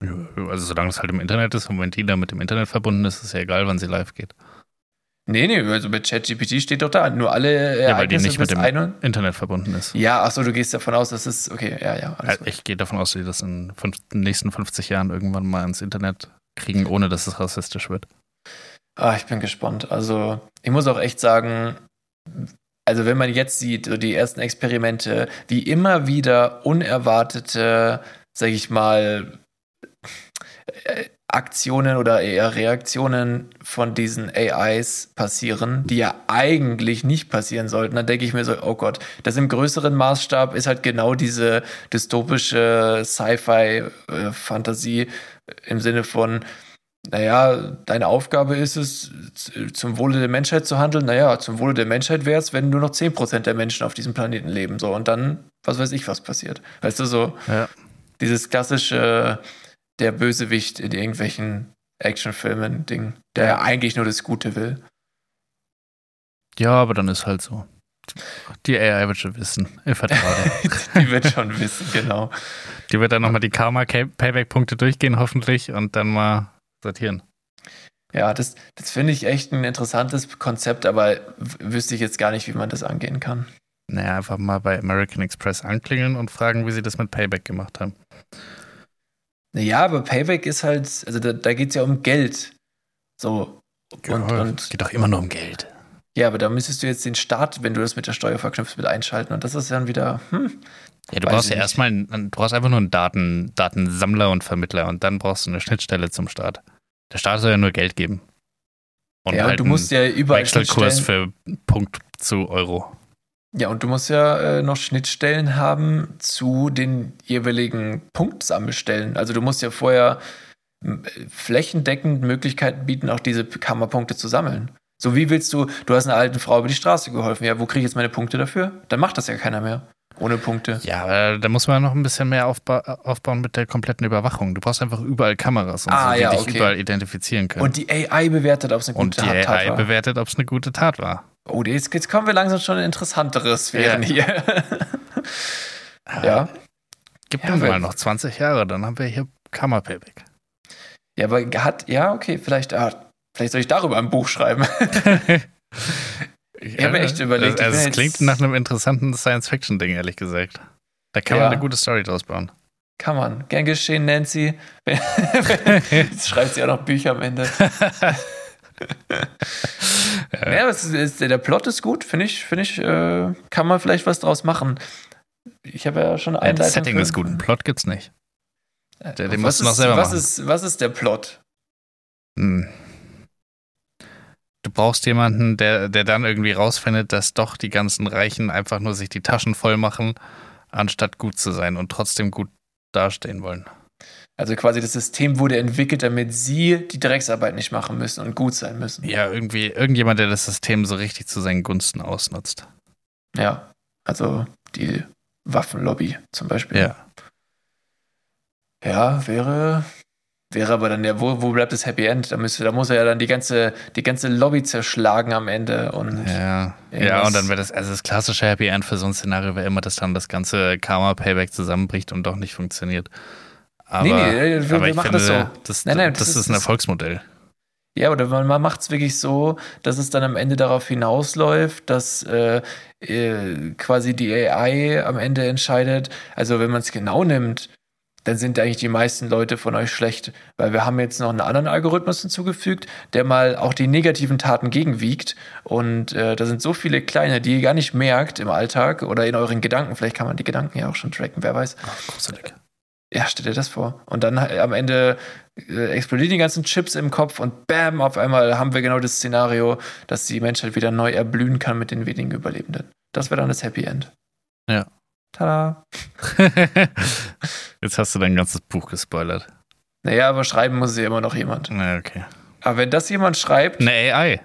Ja, also solange es halt im Internet ist und wenn die da mit dem Internet verbunden ist, ist ja egal, wann sie live geht. Nee, also bei ChatGPT steht doch da, nur alle Ereignisse. Ja, weil die nicht mit dem Internet verbunden ist. Ja, achso, du gehst davon aus, dass es, okay, ja. Also ich gehe davon aus, dass sie das in den nächsten 50 Jahren irgendwann mal ins Internet kriegen, ohne dass es rassistisch wird. Ah, ich bin gespannt. Also, ich muss auch echt sagen, also wenn man jetzt sieht, so die ersten Experimente, wie immer wieder unerwartete, sag ich mal, Aktionen oder eher Reaktionen von diesen AIs passieren, die ja eigentlich nicht passieren sollten, dann denke ich mir so, oh Gott, das im größeren Maßstab ist halt genau diese dystopische Sci-Fi-Fantasie im Sinne von, naja, deine Aufgabe ist es, zum Wohle der Menschheit zu handeln, naja, zum Wohle der Menschheit wäre es, wenn nur noch 10% der Menschen auf diesem Planeten leben, so, und dann, was weiß ich, was passiert. Weißt du, so, ja. Dieses klassische der Bösewicht in irgendwelchen Actionfilmen-Ding, der ja eigentlich nur das Gute will. Ja, aber dann ist halt so. Die AI wird schon wissen. Ich vertraue. Die wird schon wissen, genau. Die wird dann nochmal die Karma-Payback-Punkte durchgehen hoffentlich und dann mal sortieren. Ja, das finde ich echt ein interessantes Konzept, aber wüsste ich jetzt gar nicht, wie man das angehen kann. Naja, einfach mal bei American Express anklingeln und fragen, wie sie das mit Payback gemacht haben. Ja, aber Payback ist halt, also da geht es ja um Geld. So. Ja, und geht doch immer nur um Geld. Ja, aber da müsstest du jetzt den Staat, wenn du das mit der Steuer verknüpfst, mit einschalten. Und das ist dann wieder, Ja, du brauchst ja erstmal, du brauchst einfach nur einen Datensammler und Vermittler und dann brauchst du eine Schnittstelle zum Staat. Der Staat soll ja nur Geld geben. Und ja, halt du musst ja überall Wechselkurs für Punkt zu Euro. Ja, und du musst ja noch Schnittstellen haben zu den jeweiligen Punktsammelstellen. Also du musst ja vorher flächendeckend Möglichkeiten bieten, auch diese Kammerpunkte zu sammeln. So, wie willst du hast einer alten Frau über die Straße geholfen, ja, wo kriege ich jetzt meine Punkte dafür? Dann macht das ja keiner mehr, ohne Punkte. Ja, aber da muss man noch ein bisschen mehr aufbauen mit der kompletten Überwachung. Du brauchst einfach überall Kameras, und so, die dich überall identifizieren können. Und die AI bewertet, ob es eine gute Tat war. Und die AI bewertet, ob es eine gute Tat war. Oh, jetzt kommen wir langsam schon in interessantere Sphären hier. Ja. Gib mir mal noch 20 Jahre, dann haben wir hier Kammer-Payback. Ja, aber okay, vielleicht soll ich darüber ein Buch schreiben. Ich habe mir echt überlegt. Also es klingt nach einem interessanten Science-Fiction-Ding, ehrlich gesagt. Da kann man eine gute Story draus bauen. Kann man. Gern geschehen, Nancy. Jetzt schreibt sie auch noch Bücher am Ende. Ja, der Plot ist gut, finde ich, kann man vielleicht was draus machen. Ich habe ja schon ein Setting ist gut, einen Plot gibt's nicht. Den musst du noch selber machen. Was ist der Plot? Du brauchst jemanden, der dann irgendwie rausfindet, dass doch die ganzen Reichen einfach nur sich die Taschen voll machen, anstatt gut zu sein und trotzdem gut dastehen wollen. Also quasi das System wurde entwickelt, damit sie die Drecksarbeit nicht machen müssen und gut sein müssen. Ja, irgendwie irgendjemand, der das System so richtig zu seinen Gunsten ausnutzt. Ja, also die Waffenlobby zum Beispiel. Ja. Ja, wäre aber dann der, wo bleibt das Happy End? Da muss er ja dann die ganze Lobby zerschlagen am Ende. Und ja, und dann wäre das, also das klassische Happy End für so ein Szenario wäre immer, dass dann das ganze Karma-Payback zusammenbricht und doch nicht funktioniert. Aber, wir machen das so. Das ist ein Erfolgsmodell. Ja, oder man macht es wirklich so, dass es dann am Ende darauf hinausläuft, dass quasi die AI am Ende entscheidet. Also wenn man es genau nimmt, dann sind eigentlich die meisten Leute von euch schlecht, weil wir haben jetzt noch einen anderen Algorithmus hinzugefügt, der mal auch die negativen Taten gegenwiegt. Und da sind so viele kleine, die ihr gar nicht merkt im Alltag oder in euren Gedanken. Vielleicht kann man die Gedanken ja auch schon tracken, wer weiß. Ach, großartig. Ja, stell dir das vor. Und dann am Ende explodieren die ganzen Chips im Kopf und bam, auf einmal haben wir genau das Szenario, dass die Menschheit wieder neu erblühen kann mit den wenigen Überlebenden. Das wäre dann das Happy End. Ja. Tada! Jetzt hast du dein ganzes Buch gespoilert. Naja, aber schreiben muss ja immer noch jemand. Na, okay. Aber wenn das jemand schreibt... Eine AI.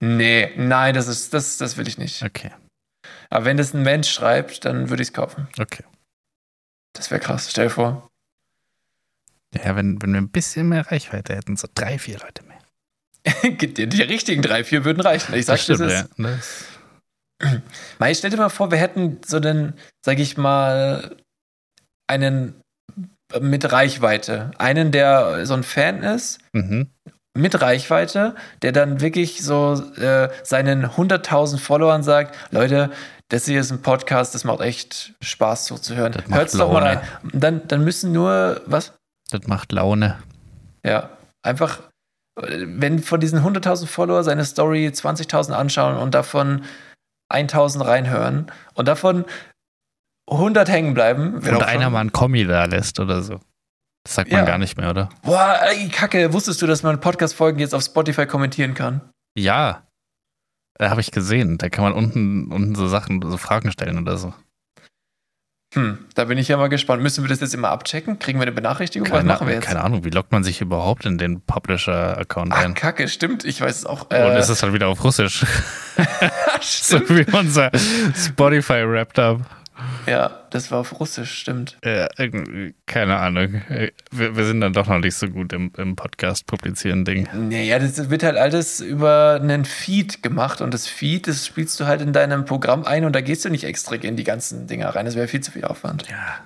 Nein, das will ich nicht. Okay. Aber wenn das ein Mensch schreibt, dann würde ich es kaufen. Okay. Das wäre krass, stell dir vor. Ja, wenn wir ein bisschen mehr Reichweite hätten, so 3-4 Leute mehr. Die richtigen 3-4 würden reichen. Ich sag das stimmt, ja. Ich stell dir mal vor, wir hätten so einen, sag ich mal, einen mit Reichweite. Einen, der so ein Fan ist, mit Reichweite, der dann wirklich so seinen 100.000 Followern sagt, Leute, das hier ist ein Podcast, das macht echt Spaß so zu hören. Hört's doch mal rein. Dann müssen nur, was? Das macht Laune. Ja, einfach, wenn von diesen 100.000 Follower seine Story 20.000 anschauen und davon 1.000 reinhören und davon 100 hängen bleiben. Und einer mal einen Kommi da lässt oder so. Das sagt man gar nicht mehr, oder? Boah, ey, Kacke, wusstest du, dass man Podcast-Folgen jetzt auf Spotify kommentieren kann? Ja. Habe ich gesehen. Da kann man unten so Sachen, so Fragen stellen oder so. Da bin ich ja mal gespannt. Müssen wir das jetzt immer abchecken? Kriegen wir eine Benachrichtigung? Was machen wir jetzt? Keine Ahnung. Wie loggt man sich überhaupt in den Publisher-Account ein? Kacke, stimmt. Ich weiß es auch. Und es ist halt wieder auf Russisch. Stimmt. So wie unser Spotify-Wrapped-Up. Ja, das war auf Russisch, stimmt. Keine Ahnung. Wir sind dann doch noch nicht so gut im Podcast publizieren Ding. Naja, das wird halt alles über einen Feed gemacht und das Feed, das spielst du halt in deinem Programm ein und da gehst du nicht extra in die ganzen Dinger rein. Das wäre viel zu viel Aufwand. Ja.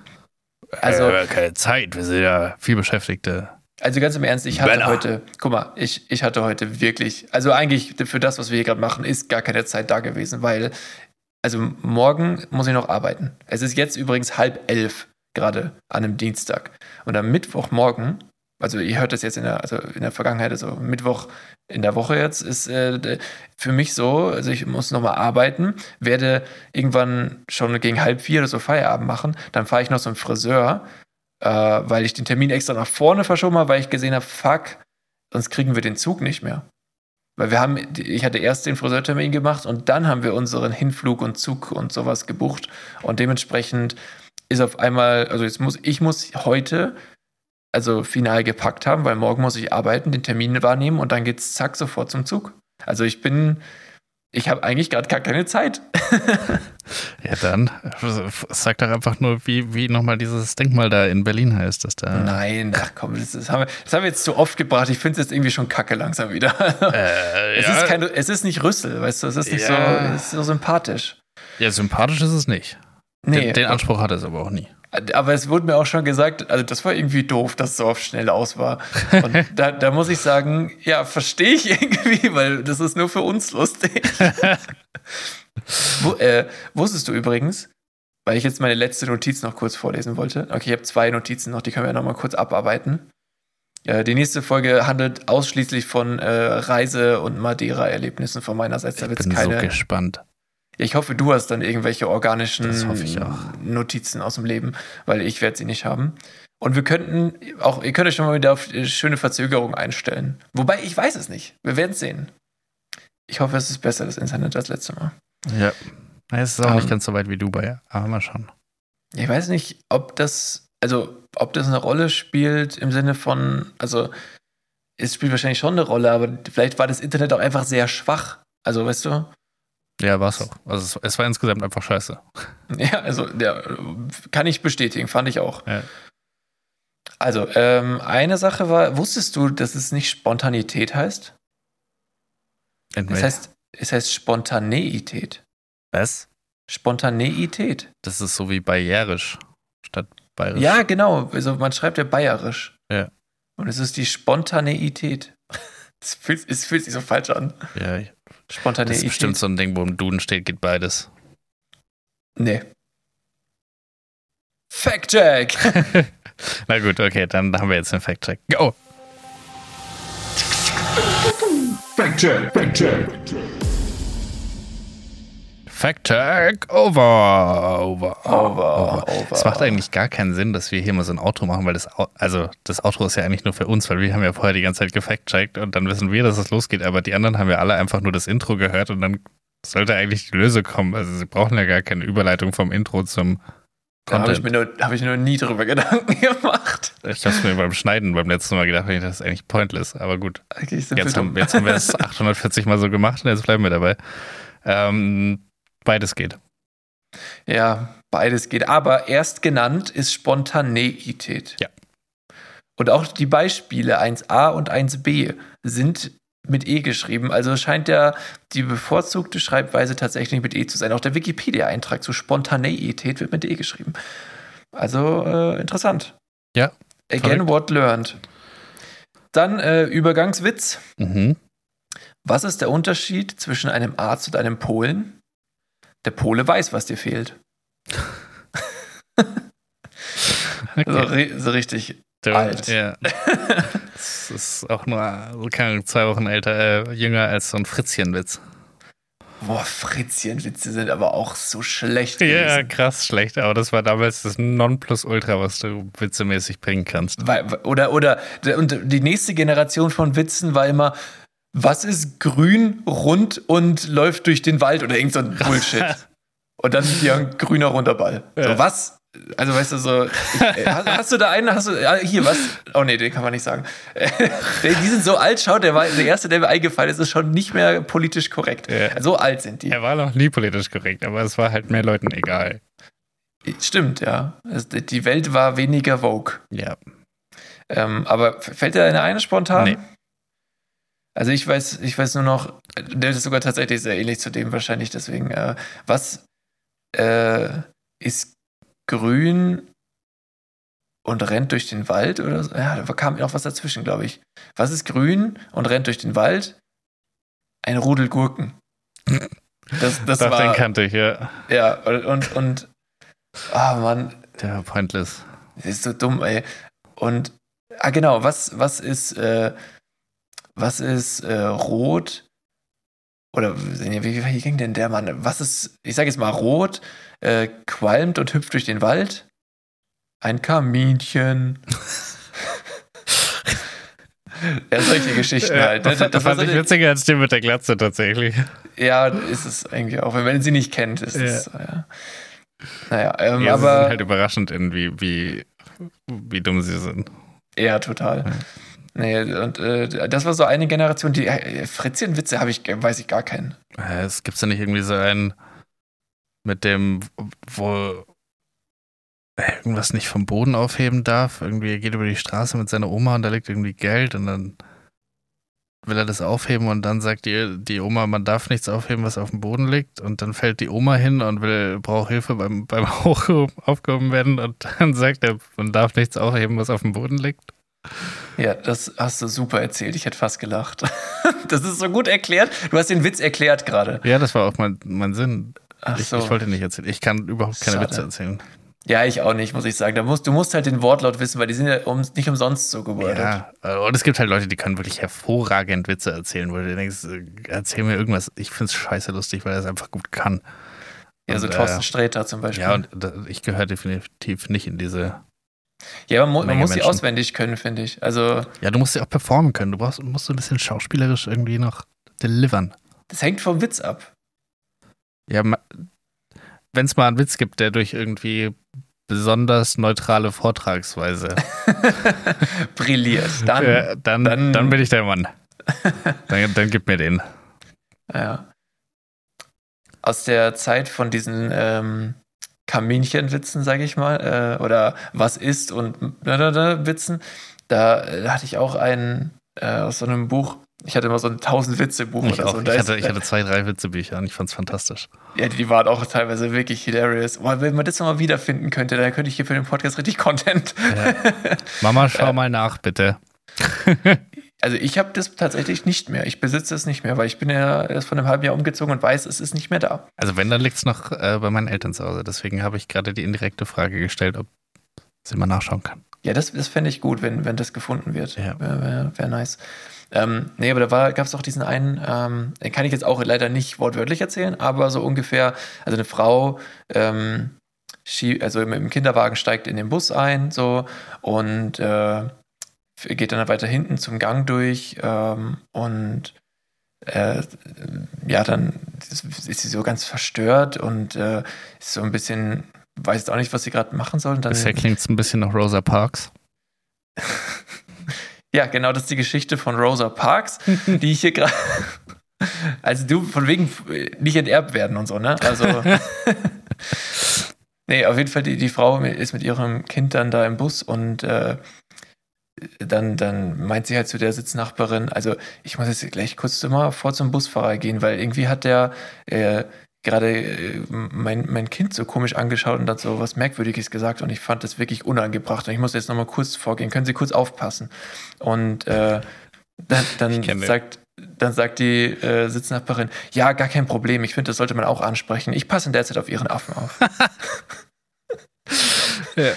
Also keine Zeit, wir sind ja viel Beschäftigte. Also ganz im Ernst, ich hatte heute, guck mal, ich hatte heute wirklich, also eigentlich für das, was wir hier gerade machen, ist gar keine Zeit da gewesen, weil also morgen muss ich noch arbeiten. Es ist jetzt übrigens 10:30 gerade an einem Dienstag. Und am Mittwochmorgen, also ihr hört das jetzt in der Vergangenheit, also Mittwoch in der Woche jetzt, ist für mich so, also ich muss nochmal arbeiten, werde irgendwann schon gegen 3:30 oder so Feierabend machen, dann fahre ich noch zum Friseur, weil ich den Termin extra nach vorne verschoben habe, weil ich gesehen habe, fuck, sonst kriegen wir den Zug nicht mehr. Weil ich hatte erst den Friseurtermin gemacht und dann haben wir unseren Hinflug und Zug und sowas gebucht. Und dementsprechend ist auf einmal, also ich muss heute, also final gepackt haben, weil morgen muss ich arbeiten, den Termin wahrnehmen und dann geht's zack sofort zum Zug. Also ich habe eigentlich gerade gar keine Zeit. Ja, dann sag doch einfach nur, wie nochmal dieses Denkmal da in Berlin heißt. Das da. Nein, ach komm, das haben wir jetzt zu oft gebracht. Ich finde es jetzt irgendwie schon kacke langsam wieder. Es ist nicht Rüssel, weißt du, es ist nicht so, es ist so sympathisch. Ja, sympathisch ist es nicht. Nee. Den Anspruch hat es aber auch nie. Aber es wurde mir auch schon gesagt, also das war irgendwie doof, dass es so oft schnell aus war. Und da muss ich sagen, ja, verstehe ich irgendwie, weil das ist nur für uns lustig. Wusstest du übrigens, weil ich jetzt meine letzte Notiz noch kurz vorlesen wollte. Okay, ich habe 2 Notizen noch, die können wir ja nochmal kurz abarbeiten. Die nächste Folge handelt ausschließlich von Reise- und Madeira-Erlebnissen von meiner Seite. Ich bin so gespannt. Ich hoffe, du hast dann irgendwelche organischen Notizen aus dem Leben, weil ich werde sie nicht haben. Und ihr könnt euch schon mal wieder auf schöne Verzögerung einstellen. Wobei, ich weiß es nicht. Wir werden es sehen. Ich hoffe, es ist besser, das Internet, als letztes Mal. Ja. Es ist auch nicht ganz so weit wie Dubai, aber mal schauen. Ich weiß nicht, ob das eine Rolle spielt im Sinne von, also es spielt wahrscheinlich schon eine Rolle, aber vielleicht war das Internet auch einfach sehr schwach. Also, weißt du? Ja, war es auch. Also es war insgesamt einfach scheiße. Ja, also kann ich bestätigen, fand ich auch. Ja. Also, eine Sache war, wusstest du, dass es nicht Spontanität heißt? Es heißt Spontaneität. Was? Spontaneität. Das ist so wie bayerisch statt bayerisch. Ja, genau. Also man schreibt ja bayerisch. Ja. Und es ist die Spontaneität. Es fühlt sich so falsch an. Ja. Spontaneität. Das ist bestimmt so ein Ding, wo im Duden steht, geht beides. Nee. Fact-Check! Na gut, okay, dann haben wir jetzt einen Fact-Check. Go! Fact-Check! Fact-Check! Fact-Check! Over! Es macht eigentlich gar keinen Sinn, dass wir hier mal so ein Outro machen, weil das Outro ist ja eigentlich nur für uns, weil wir haben ja vorher die ganze Zeit gefact-checkt und dann wissen wir, dass es losgeht, aber die anderen haben ja alle einfach nur das Intro gehört und dann sollte eigentlich die Lösung kommen. Also sie brauchen ja gar keine Überleitung vom Intro zum... Da habe ich mir noch nie drüber Gedanken gemacht. Ich habe es mir beim Schneiden beim letzten Mal gedacht, das ist eigentlich pointless, aber gut. Okay, jetzt haben wir es 840 Mal so gemacht und jetzt bleiben wir dabei. Beides geht. Ja, beides geht. Aber erst genannt ist Spontaneität. Ja. Und auch die Beispiele 1a und 1b sind mit E geschrieben. Also scheint ja die bevorzugte Schreibweise tatsächlich mit E zu sein. Auch der Wikipedia-Eintrag zu Spontaneität wird mit E geschrieben. Also interessant. Ja. Again, what learned. Dann Übergangswitz. Mhm. Was ist der Unterschied zwischen einem Arzt und einem Polen? Der Pole weiß, was dir fehlt. Okay. So richtig alt. Ja. Das ist auch nur, keine Ahnung, 2 Wochen jünger als so ein Fritzchenwitz. Boah, Fritzchenwitze sind aber auch so schlecht gewesen. Ja, krass schlecht, aber das war damals das Nonplusultra, was du witzemäßig bringen kannst. Und die nächste Generation von Witzen war immer, was ist grün, rund und läuft durch den Wald oder irgend so ein Bullshit. Und dann hier ein grüner runder Ball. Ja. So, was? Also, weißt du, so, hast du da einen, hier, was? Oh, nee, den kann man nicht sagen. Die sind so alt, schaut, der erste, der mir eingefallen ist, ist schon nicht mehr politisch korrekt. Ja. So alt sind die. Er war noch nie politisch korrekt, aber es war halt mehr Leuten egal. Stimmt, ja. Die Welt war weniger woke. Ja. Aber fällt dir einer ein spontan? Nee. Also, ich weiß nur noch, der ist sogar tatsächlich sehr ähnlich zu dem wahrscheinlich, deswegen, was ist grün und rennt durch den Wald oder so. Ja, da kam auch was dazwischen, glaube ich. Was ist grün und rennt durch den Wald? Ein Rudel Gurken. Das war, den kannte ich, ja. Ja, und Mann. Der war pointless. Das ist so dumm, ey. Und, genau, was ist rot? Oder wie ging denn der Mann? Was ist, ich sage jetzt mal rot, qualmt und hüpft durch den Wald? Ein Kaminchen. Ja, solche Geschichten halt. Ne? Das fand ich witziger als den mit der Glatze tatsächlich. Ja, ist es eigentlich auch. Wenn man sie nicht kennt, ist es so, ja. Naja, aber... Sie sind halt überraschend, wie dumm sie sind. Ja, total. Ja. Nee, und das war so eine Generation, die Fritzchenwitze weiß ich gar keinen. Es gibt ja nicht irgendwie so einen mit dem, wo irgendwas nicht vom Boden aufheben darf. Irgendwie er geht über die Straße mit seiner Oma und da liegt irgendwie Geld und dann will er das aufheben und dann sagt die Oma, man darf nichts aufheben, was auf dem Boden liegt und dann fällt die Oma hin und braucht Hilfe beim Aufgehoben werden und dann sagt er, man darf nichts aufheben, was auf dem Boden liegt. Ja, das hast du super erzählt. Ich hätte fast gelacht. Das ist so gut erklärt. Du hast den Witz erklärt gerade. Ja, das war auch mein Sinn. Ach so. Ich wollte nicht erzählen. Ich kann überhaupt keine Witze erzählen. Ja, ich auch nicht, muss ich sagen. Du musst halt den Wortlaut wissen, weil die sind ja nicht umsonst so geworden. Ja, und es gibt halt Leute, die können wirklich hervorragend Witze erzählen, wo du denkst, erzähl mir irgendwas. Ich find's scheiße lustig, weil er es einfach gut kann. Ja, und, so Thorsten Sträter zum Beispiel. Ja, und ich gehöre definitiv nicht in diese... Ja, man muss sie auswendig können, finde ich. Also, ja, du musst sie auch performen können. Du musst so ein bisschen schauspielerisch irgendwie noch delivern. Das hängt vom Witz ab. Ja, wenn es mal einen Witz gibt, der durch irgendwie besonders neutrale Vortragsweise brilliert, dann bin ich der Mann. Dann gib mir den. Ja. Aus der Zeit von diesen Kaminchenwitzen, sage ich mal, oder was ist und Witzen, da hatte ich auch einen aus so einem Buch. Ich hatte immer so ein 1000-Witze-Buch oder so. Ich hatte 2, 3 Witzebücher und ich fand's fantastisch. Ja, die waren auch teilweise wirklich hilarious. Oh, wenn man das nochmal wiederfinden könnte, dann könnte ich hier für den Podcast richtig Content. Ja. Mama, schau mal nach, bitte. Also ich habe das tatsächlich nicht mehr. Ich besitze es nicht mehr, weil ich bin ja erst vor einem halben Jahr umgezogen und weiß, es ist nicht mehr da. Also wenn, dann liegt es noch bei meinen Eltern zu Hause. Deswegen habe ich gerade die indirekte Frage gestellt, ob sie mal nachschauen kann. Ja, das fände ich gut, wenn das gefunden wird. Ja. Wäre nice. Nee, aber da gab es auch diesen einen, den kann ich jetzt auch leider nicht wortwörtlich erzählen, aber so ungefähr, also eine Frau, also im Kinderwagen steigt in den Bus ein, so, und geht dann weiter hinten zum Gang durch, und ja, dann ist sie so ganz verstört und ist so ein bisschen, weiß jetzt auch nicht, was sie gerade machen soll. Bisher klingt es ein bisschen nach Rosa Parks. Ja, genau, das ist die Geschichte von Rosa Parks, die ich hier gerade... Also du, von wegen nicht enterbt werden und so, ne? Also nee, auf jeden Fall, die Frau ist mit ihrem Kind dann da im Bus und dann meint sie halt zu der Sitznachbarin, also ich muss jetzt gleich kurz mal vor zum Busfahrer gehen, weil irgendwie hat der gerade mein Kind so komisch angeschaut und dann so was Merkwürdiges gesagt und ich fand das wirklich unangebracht und ich muss jetzt nochmal kurz vorgehen, können Sie kurz aufpassen? Und dann sagt die Sitznachbarin, ja, gar kein Problem, ich finde, das sollte man auch ansprechen, ich passe in der Zeit auf Ihren Affen auf. Ja,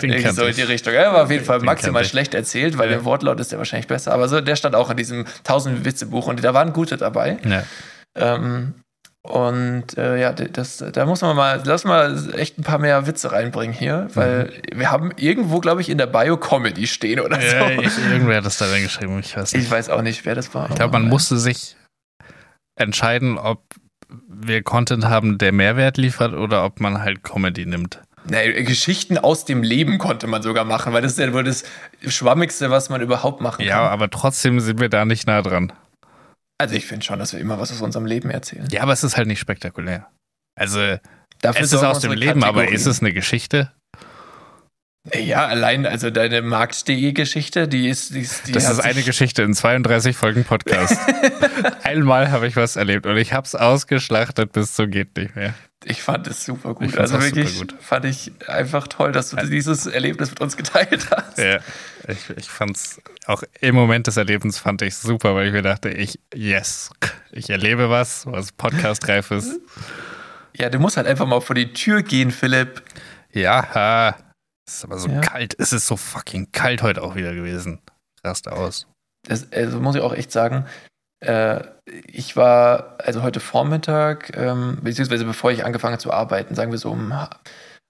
den so in die Richtung. Er war auf jeden Fall maximal schlecht erzählt, weil der Wortlaut ist ja wahrscheinlich besser, aber so, der stand auch in diesem 1000-Witze-Buch und da waren gute dabei. Ja. Und ja, da muss man mal, lass mal echt ein paar mehr Witze reinbringen hier, weil wir haben irgendwo, glaube ich, in der Bio Comedy stehen oder so. Ja, irgendwer hat das da reingeschrieben, ich weiß nicht. Ich weiß auch nicht, wer das war. Ich glaube, man musste sich entscheiden, ob wir Content haben, der Mehrwert liefert oder ob man halt Comedy nimmt. Nee, Geschichten aus dem Leben konnte man sogar machen, weil das ist ja wohl das Schwammigste, was man überhaupt machen kann. Ja, aber trotzdem sind wir da nicht nah dran. Also ich finde schon, dass wir immer was aus unserem Leben erzählen. Ja, aber es ist halt nicht spektakulär. Also dafür es ist aus dem Leben, aber ist es eine Geschichte? Ja, allein, also deine markt.de-Geschichte, die das ist eine Geschichte in 32 Folgen Podcast. Einmal habe ich was erlebt und ich habe es ausgeschlachtet bis zum geht nicht mehr. Ich fand es super gut. Also wirklich gut. Fand ich einfach toll, dass du dieses Erlebnis mit uns geteilt hast. Ja, ich fand es auch im Moment des Erlebens fand ich super, weil ich mir dachte, ich erlebe was podcastreif ist. Ja, du musst halt einfach mal vor die Tür gehen, Philipp. Ja, es ist aber so kalt, es ist so fucking kalt heute auch wieder gewesen. Rast aus. Das, also muss ich auch echt sagen, ich war, also heute Vormittag, beziehungsweise bevor ich angefangen habe zu arbeiten, sagen wir so um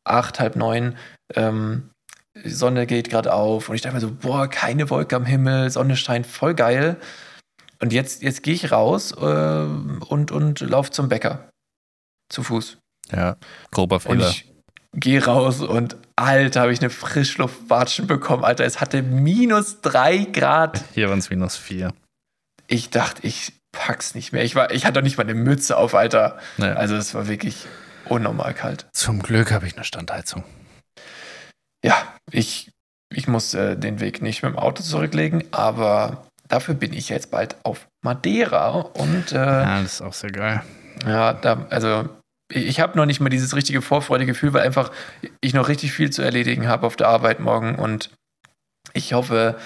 8, halb 9, die Sonne geht gerade auf und ich dachte mir so, boah, keine Wolke am Himmel, Sonne scheint, voll geil. Und jetzt gehe ich raus und laufe zum Bäcker. Zu Fuß. Ja, grober Fehler. Geh raus und Alter, habe ich eine Frischluftwatschen bekommen. Alter, es hatte -3 Grad. Hier waren es -4. Ich dachte, ich pack's nicht mehr. Ich hatte doch nicht mal eine Mütze auf, Alter. Naja. Also es war wirklich unnormal kalt. Zum Glück habe ich eine Standheizung. Ja, ich muss den Weg nicht mit dem Auto zurücklegen, aber dafür bin ich jetzt bald auf Madeira. Und, ja, das ist auch sehr geil. Ja, ich habe noch nicht mal dieses richtige Vorfreudegefühl, weil einfach ich noch richtig viel zu erledigen habe auf der Arbeit morgen und ich hoffe,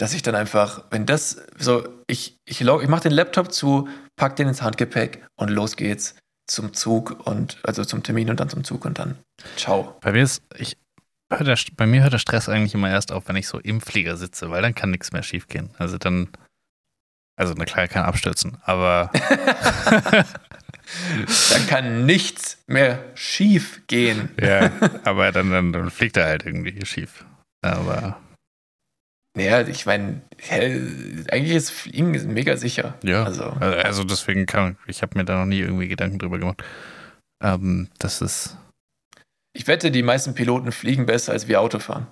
dass ich dann einfach, wenn das so, ich mache den Laptop zu, pack den ins Handgepäck und los geht's zum Zug und also zum Termin und dann zum Zug und dann ciao. Bei mir hört der Stress eigentlich immer erst auf, wenn ich so im Flieger sitze, weil dann kann nichts mehr schief gehen. Also na klar, kann abstürzen, aber da kann nichts mehr schief gehen. Ja, aber dann fliegt er halt irgendwie schief. Aber naja, ich meine, eigentlich ist Fliegen mega sicher. Ja, also deswegen ich habe mir da noch nie irgendwie Gedanken drüber gemacht. Das ist. Ich wette, die meisten Piloten fliegen besser, als wir Auto fahren.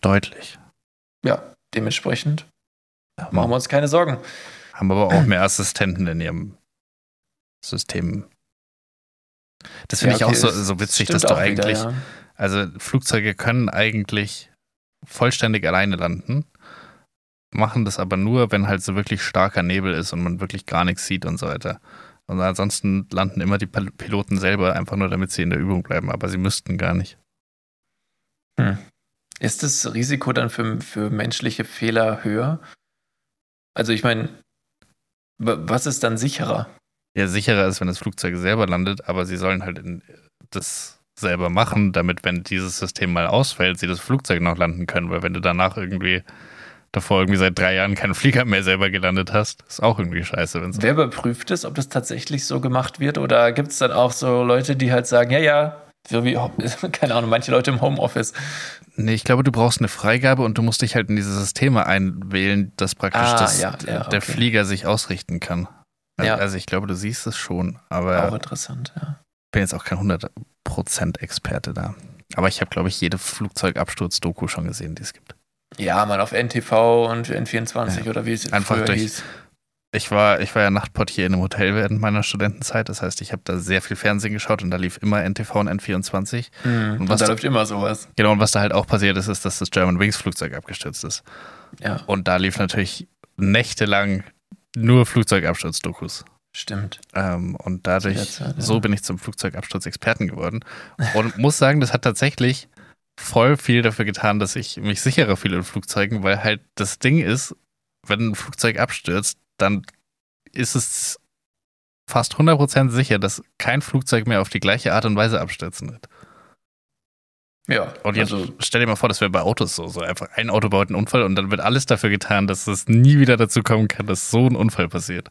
Deutlich. Ja, dementsprechend machen wir uns keine Sorgen. Haben aber auch mehr Assistenten in ihrem System. Das finde ich auch so witzig, dass du eigentlich, also Flugzeuge können eigentlich vollständig alleine landen, machen das aber nur, wenn halt so wirklich starker Nebel ist und man wirklich gar nichts sieht und so weiter. Und ansonsten landen immer die Piloten selber, einfach nur damit sie in der Übung bleiben, aber sie müssten gar nicht. Ist das Risiko dann für menschliche Fehler höher? Also ich meine, was ist dann sicherer? Ja, sicherer ist, wenn das Flugzeug selber landet, aber sie sollen halt das selber machen, damit, wenn dieses System mal ausfällt, sie das Flugzeug noch landen können, weil wenn du danach davor seit 3 Jahren keinen Flieger mehr selber gelandet hast, ist auch irgendwie scheiße. Wenn's Wer überprüft es, ob das tatsächlich so gemacht wird, oder gibt es dann auch so Leute, die halt sagen, keine Ahnung, manche Leute im Homeoffice. Nee, ich glaube, du brauchst eine Freigabe und du musst dich halt in diese Systeme einwählen, dass praktisch der Flieger sich ausrichten kann. Also ich glaube, du siehst es schon, aber auch interessant, ja. Ich bin jetzt auch kein 100% Experte da. Aber ich habe, glaube ich, jede Flugzeugabsturz-Doku schon gesehen, die es gibt. Ja, man, auf NTV und N24 oder wie es früher hieß. Ich war ja Nachtportier in einem Hotel während meiner Studentenzeit. Das heißt, ich habe da sehr viel Fernsehen geschaut und da lief immer NTV und N24. Und da läuft immer sowas. Genau, und was da halt auch passiert ist, ist, dass das Germanwings-Flugzeug abgestürzt ist. Ja. Und da lief natürlich nächtelang nur Flugzeugabsturz-Dokus. Stimmt. Und dadurch, bin ich zum Flugzeugabsturz-Experten geworden. Und muss sagen, das hat tatsächlich voll viel dafür getan, dass ich mich sicherer fühle in Flugzeugen, weil halt das Ding ist, wenn ein Flugzeug abstürzt, dann ist es fast 100% sicher, dass kein Flugzeug mehr auf die gleiche Art und Weise abstürzen wird. Ja. Und jetzt stell dir mal vor, das wäre bei Autos so. Einfach ein Auto baut einen Unfall und dann wird alles dafür getan, dass es nie wieder dazu kommen kann, dass so ein Unfall passiert.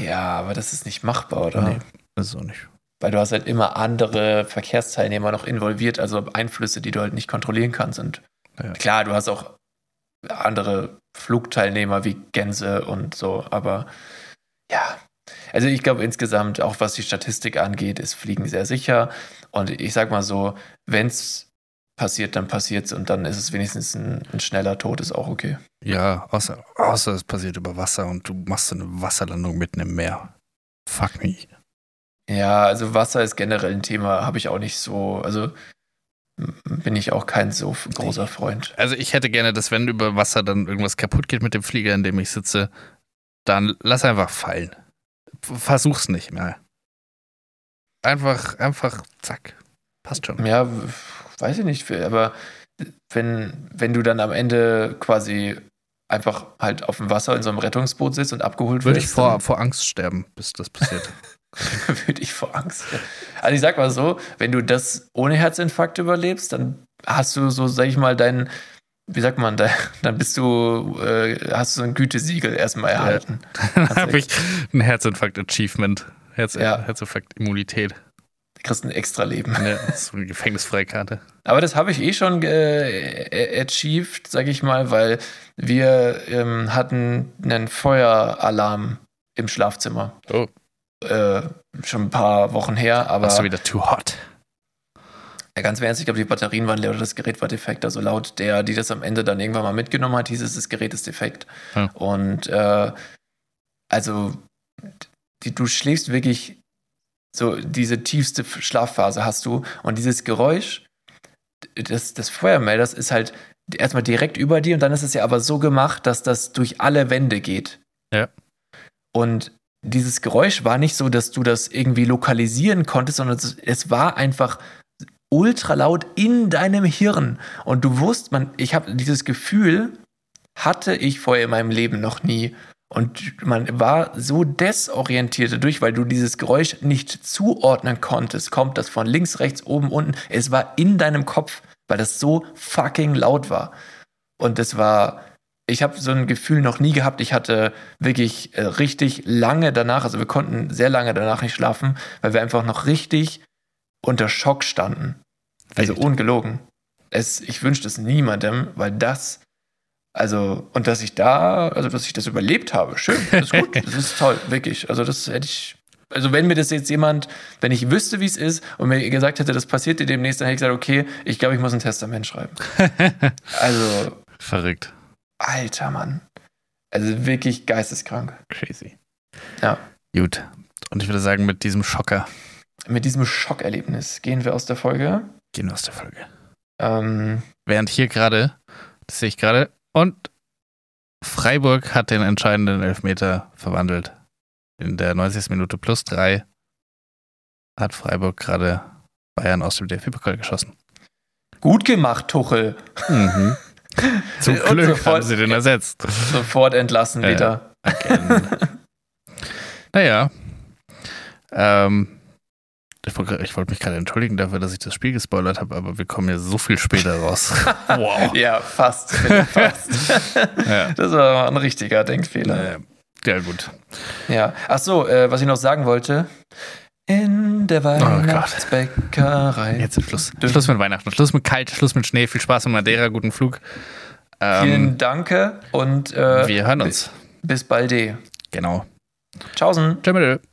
Ja, aber das ist nicht machbar, oder? Nee, das ist auch nicht. Weil du hast halt immer andere Verkehrsteilnehmer noch involviert, also Einflüsse, die du halt nicht kontrollieren kannst. Und klar, du hast auch andere Flugteilnehmer wie Gänse und so, aber ja. Also ich glaube insgesamt, auch was die Statistik angeht, ist Fliegen sehr sicher. Und ich sag mal so, wenn es passiert, dann passiert es und dann ist es wenigstens ein schneller Tod, ist auch okay. Ja, außer es passiert über Wasser und du machst so eine Wasserlandung mitten im Meer. Fuck me. Ja, also Wasser ist generell ein Thema, habe ich auch nicht so, also bin ich auch kein so großer Freund. Also ich hätte gerne, dass wenn über Wasser dann irgendwas kaputt geht mit dem Flieger, in dem ich sitze, dann lass einfach fallen. Versuch's nicht mehr. Einfach, zack. Passt schon. Ja, weiß ich nicht viel, aber wenn du dann am Ende quasi einfach halt auf dem Wasser in so einem Rettungsboot sitzt und abgeholt wirst. Würde ich vor Angst sterben, bis das passiert. Würde ich vor Angst. Also ich sag mal so, wenn du das ohne Herzinfarkt überlebst, dann hast du so, sag ich mal, dann bist du, hast du so ein Gütesiegel erstmal erhalten. Dann habe ich ein Herzinfarkt-Achievement, Herzinfarkt-Immunität. Du kriegst ein Extra-Leben. Ja, so eine Gefängnisfreikarte. Aber das habe ich schon achieved, sag ich mal, weil wir hatten einen Feueralarm im Schlafzimmer. Oh. Schon ein paar Wochen her, aber. Warst du wieder too hot? Ja, ganz ernst, ich glaube, die Batterien waren leer oder das Gerät war defekt. Also laut der, die das am Ende dann irgendwann mal mitgenommen hat, hieß es, das Gerät ist defekt. Hm. Und du schläfst wirklich so, diese tiefste Schlafphase hast du und dieses Geräusch des Feuermelders ist halt erstmal direkt über dir und dann ist es ja aber so gemacht, dass das durch alle Wände geht. Ja. Und dieses Geräusch war nicht so, dass du das irgendwie lokalisieren konntest, sondern es war einfach ultra laut in deinem Hirn. Und du wusstest, dieses Gefühl hatte ich vorher in meinem Leben noch nie. Und man war so desorientiert dadurch, weil du dieses Geräusch nicht zuordnen konntest. Kommt das von links, rechts, oben, unten? Es war in deinem Kopf, weil das so fucking laut war. Und das war... Ich habe so ein Gefühl noch nie gehabt. Ich hatte wirklich richtig lange danach, also wir konnten sehr lange danach nicht schlafen, weil wir einfach noch richtig unter Schock standen. Also ungelogen. Ich wünschte es niemandem, dass ich das überlebt habe. Schön, das ist gut, das ist toll, wirklich. Also das hätte ich Also wenn mir das jetzt jemand, wenn ich wüsste, wie es ist und mir gesagt hätte, das passiert dir demnächst, dann hätte ich gesagt, okay, ich glaube, ich muss ein Testament schreiben. Also. Verrückt. Alter Mann. Also wirklich geisteskrank. Crazy. Ja. Gut. Und ich würde sagen, mit diesem Schocker. Mit diesem Schockerlebnis gehen wir aus der Folge. Während hier gerade, das sehe ich gerade, und Freiburg hat den entscheidenden Elfmeter verwandelt. In der 90. Minute +3 hat Freiburg gerade Bayern aus dem DFB-Pokal geschossen. Gut gemacht, Tuchel. Mhm. Zum Glück sofort, haben sie den ersetzt. Sofort entlassen wieder. Naja. Ich wollte mich gerade entschuldigen dafür, dass ich das Spiel gespoilert habe, aber wir kommen ja so viel später raus. Wow. Ja, fast. Ja. Das war ein richtiger Denkfehler. Ja, gut. Ja. Achso, was ich noch sagen wollte. In der Weihnachtsbäckerei. Jetzt ist Schluss. Schluss mit Weihnachten. Schluss mit Kalt, Schluss mit Schnee. Viel Spaß in Madeira, guten Flug. Vielen Dank und wir hören uns. Bis bald. Genau. Tschaußen. Tschüss.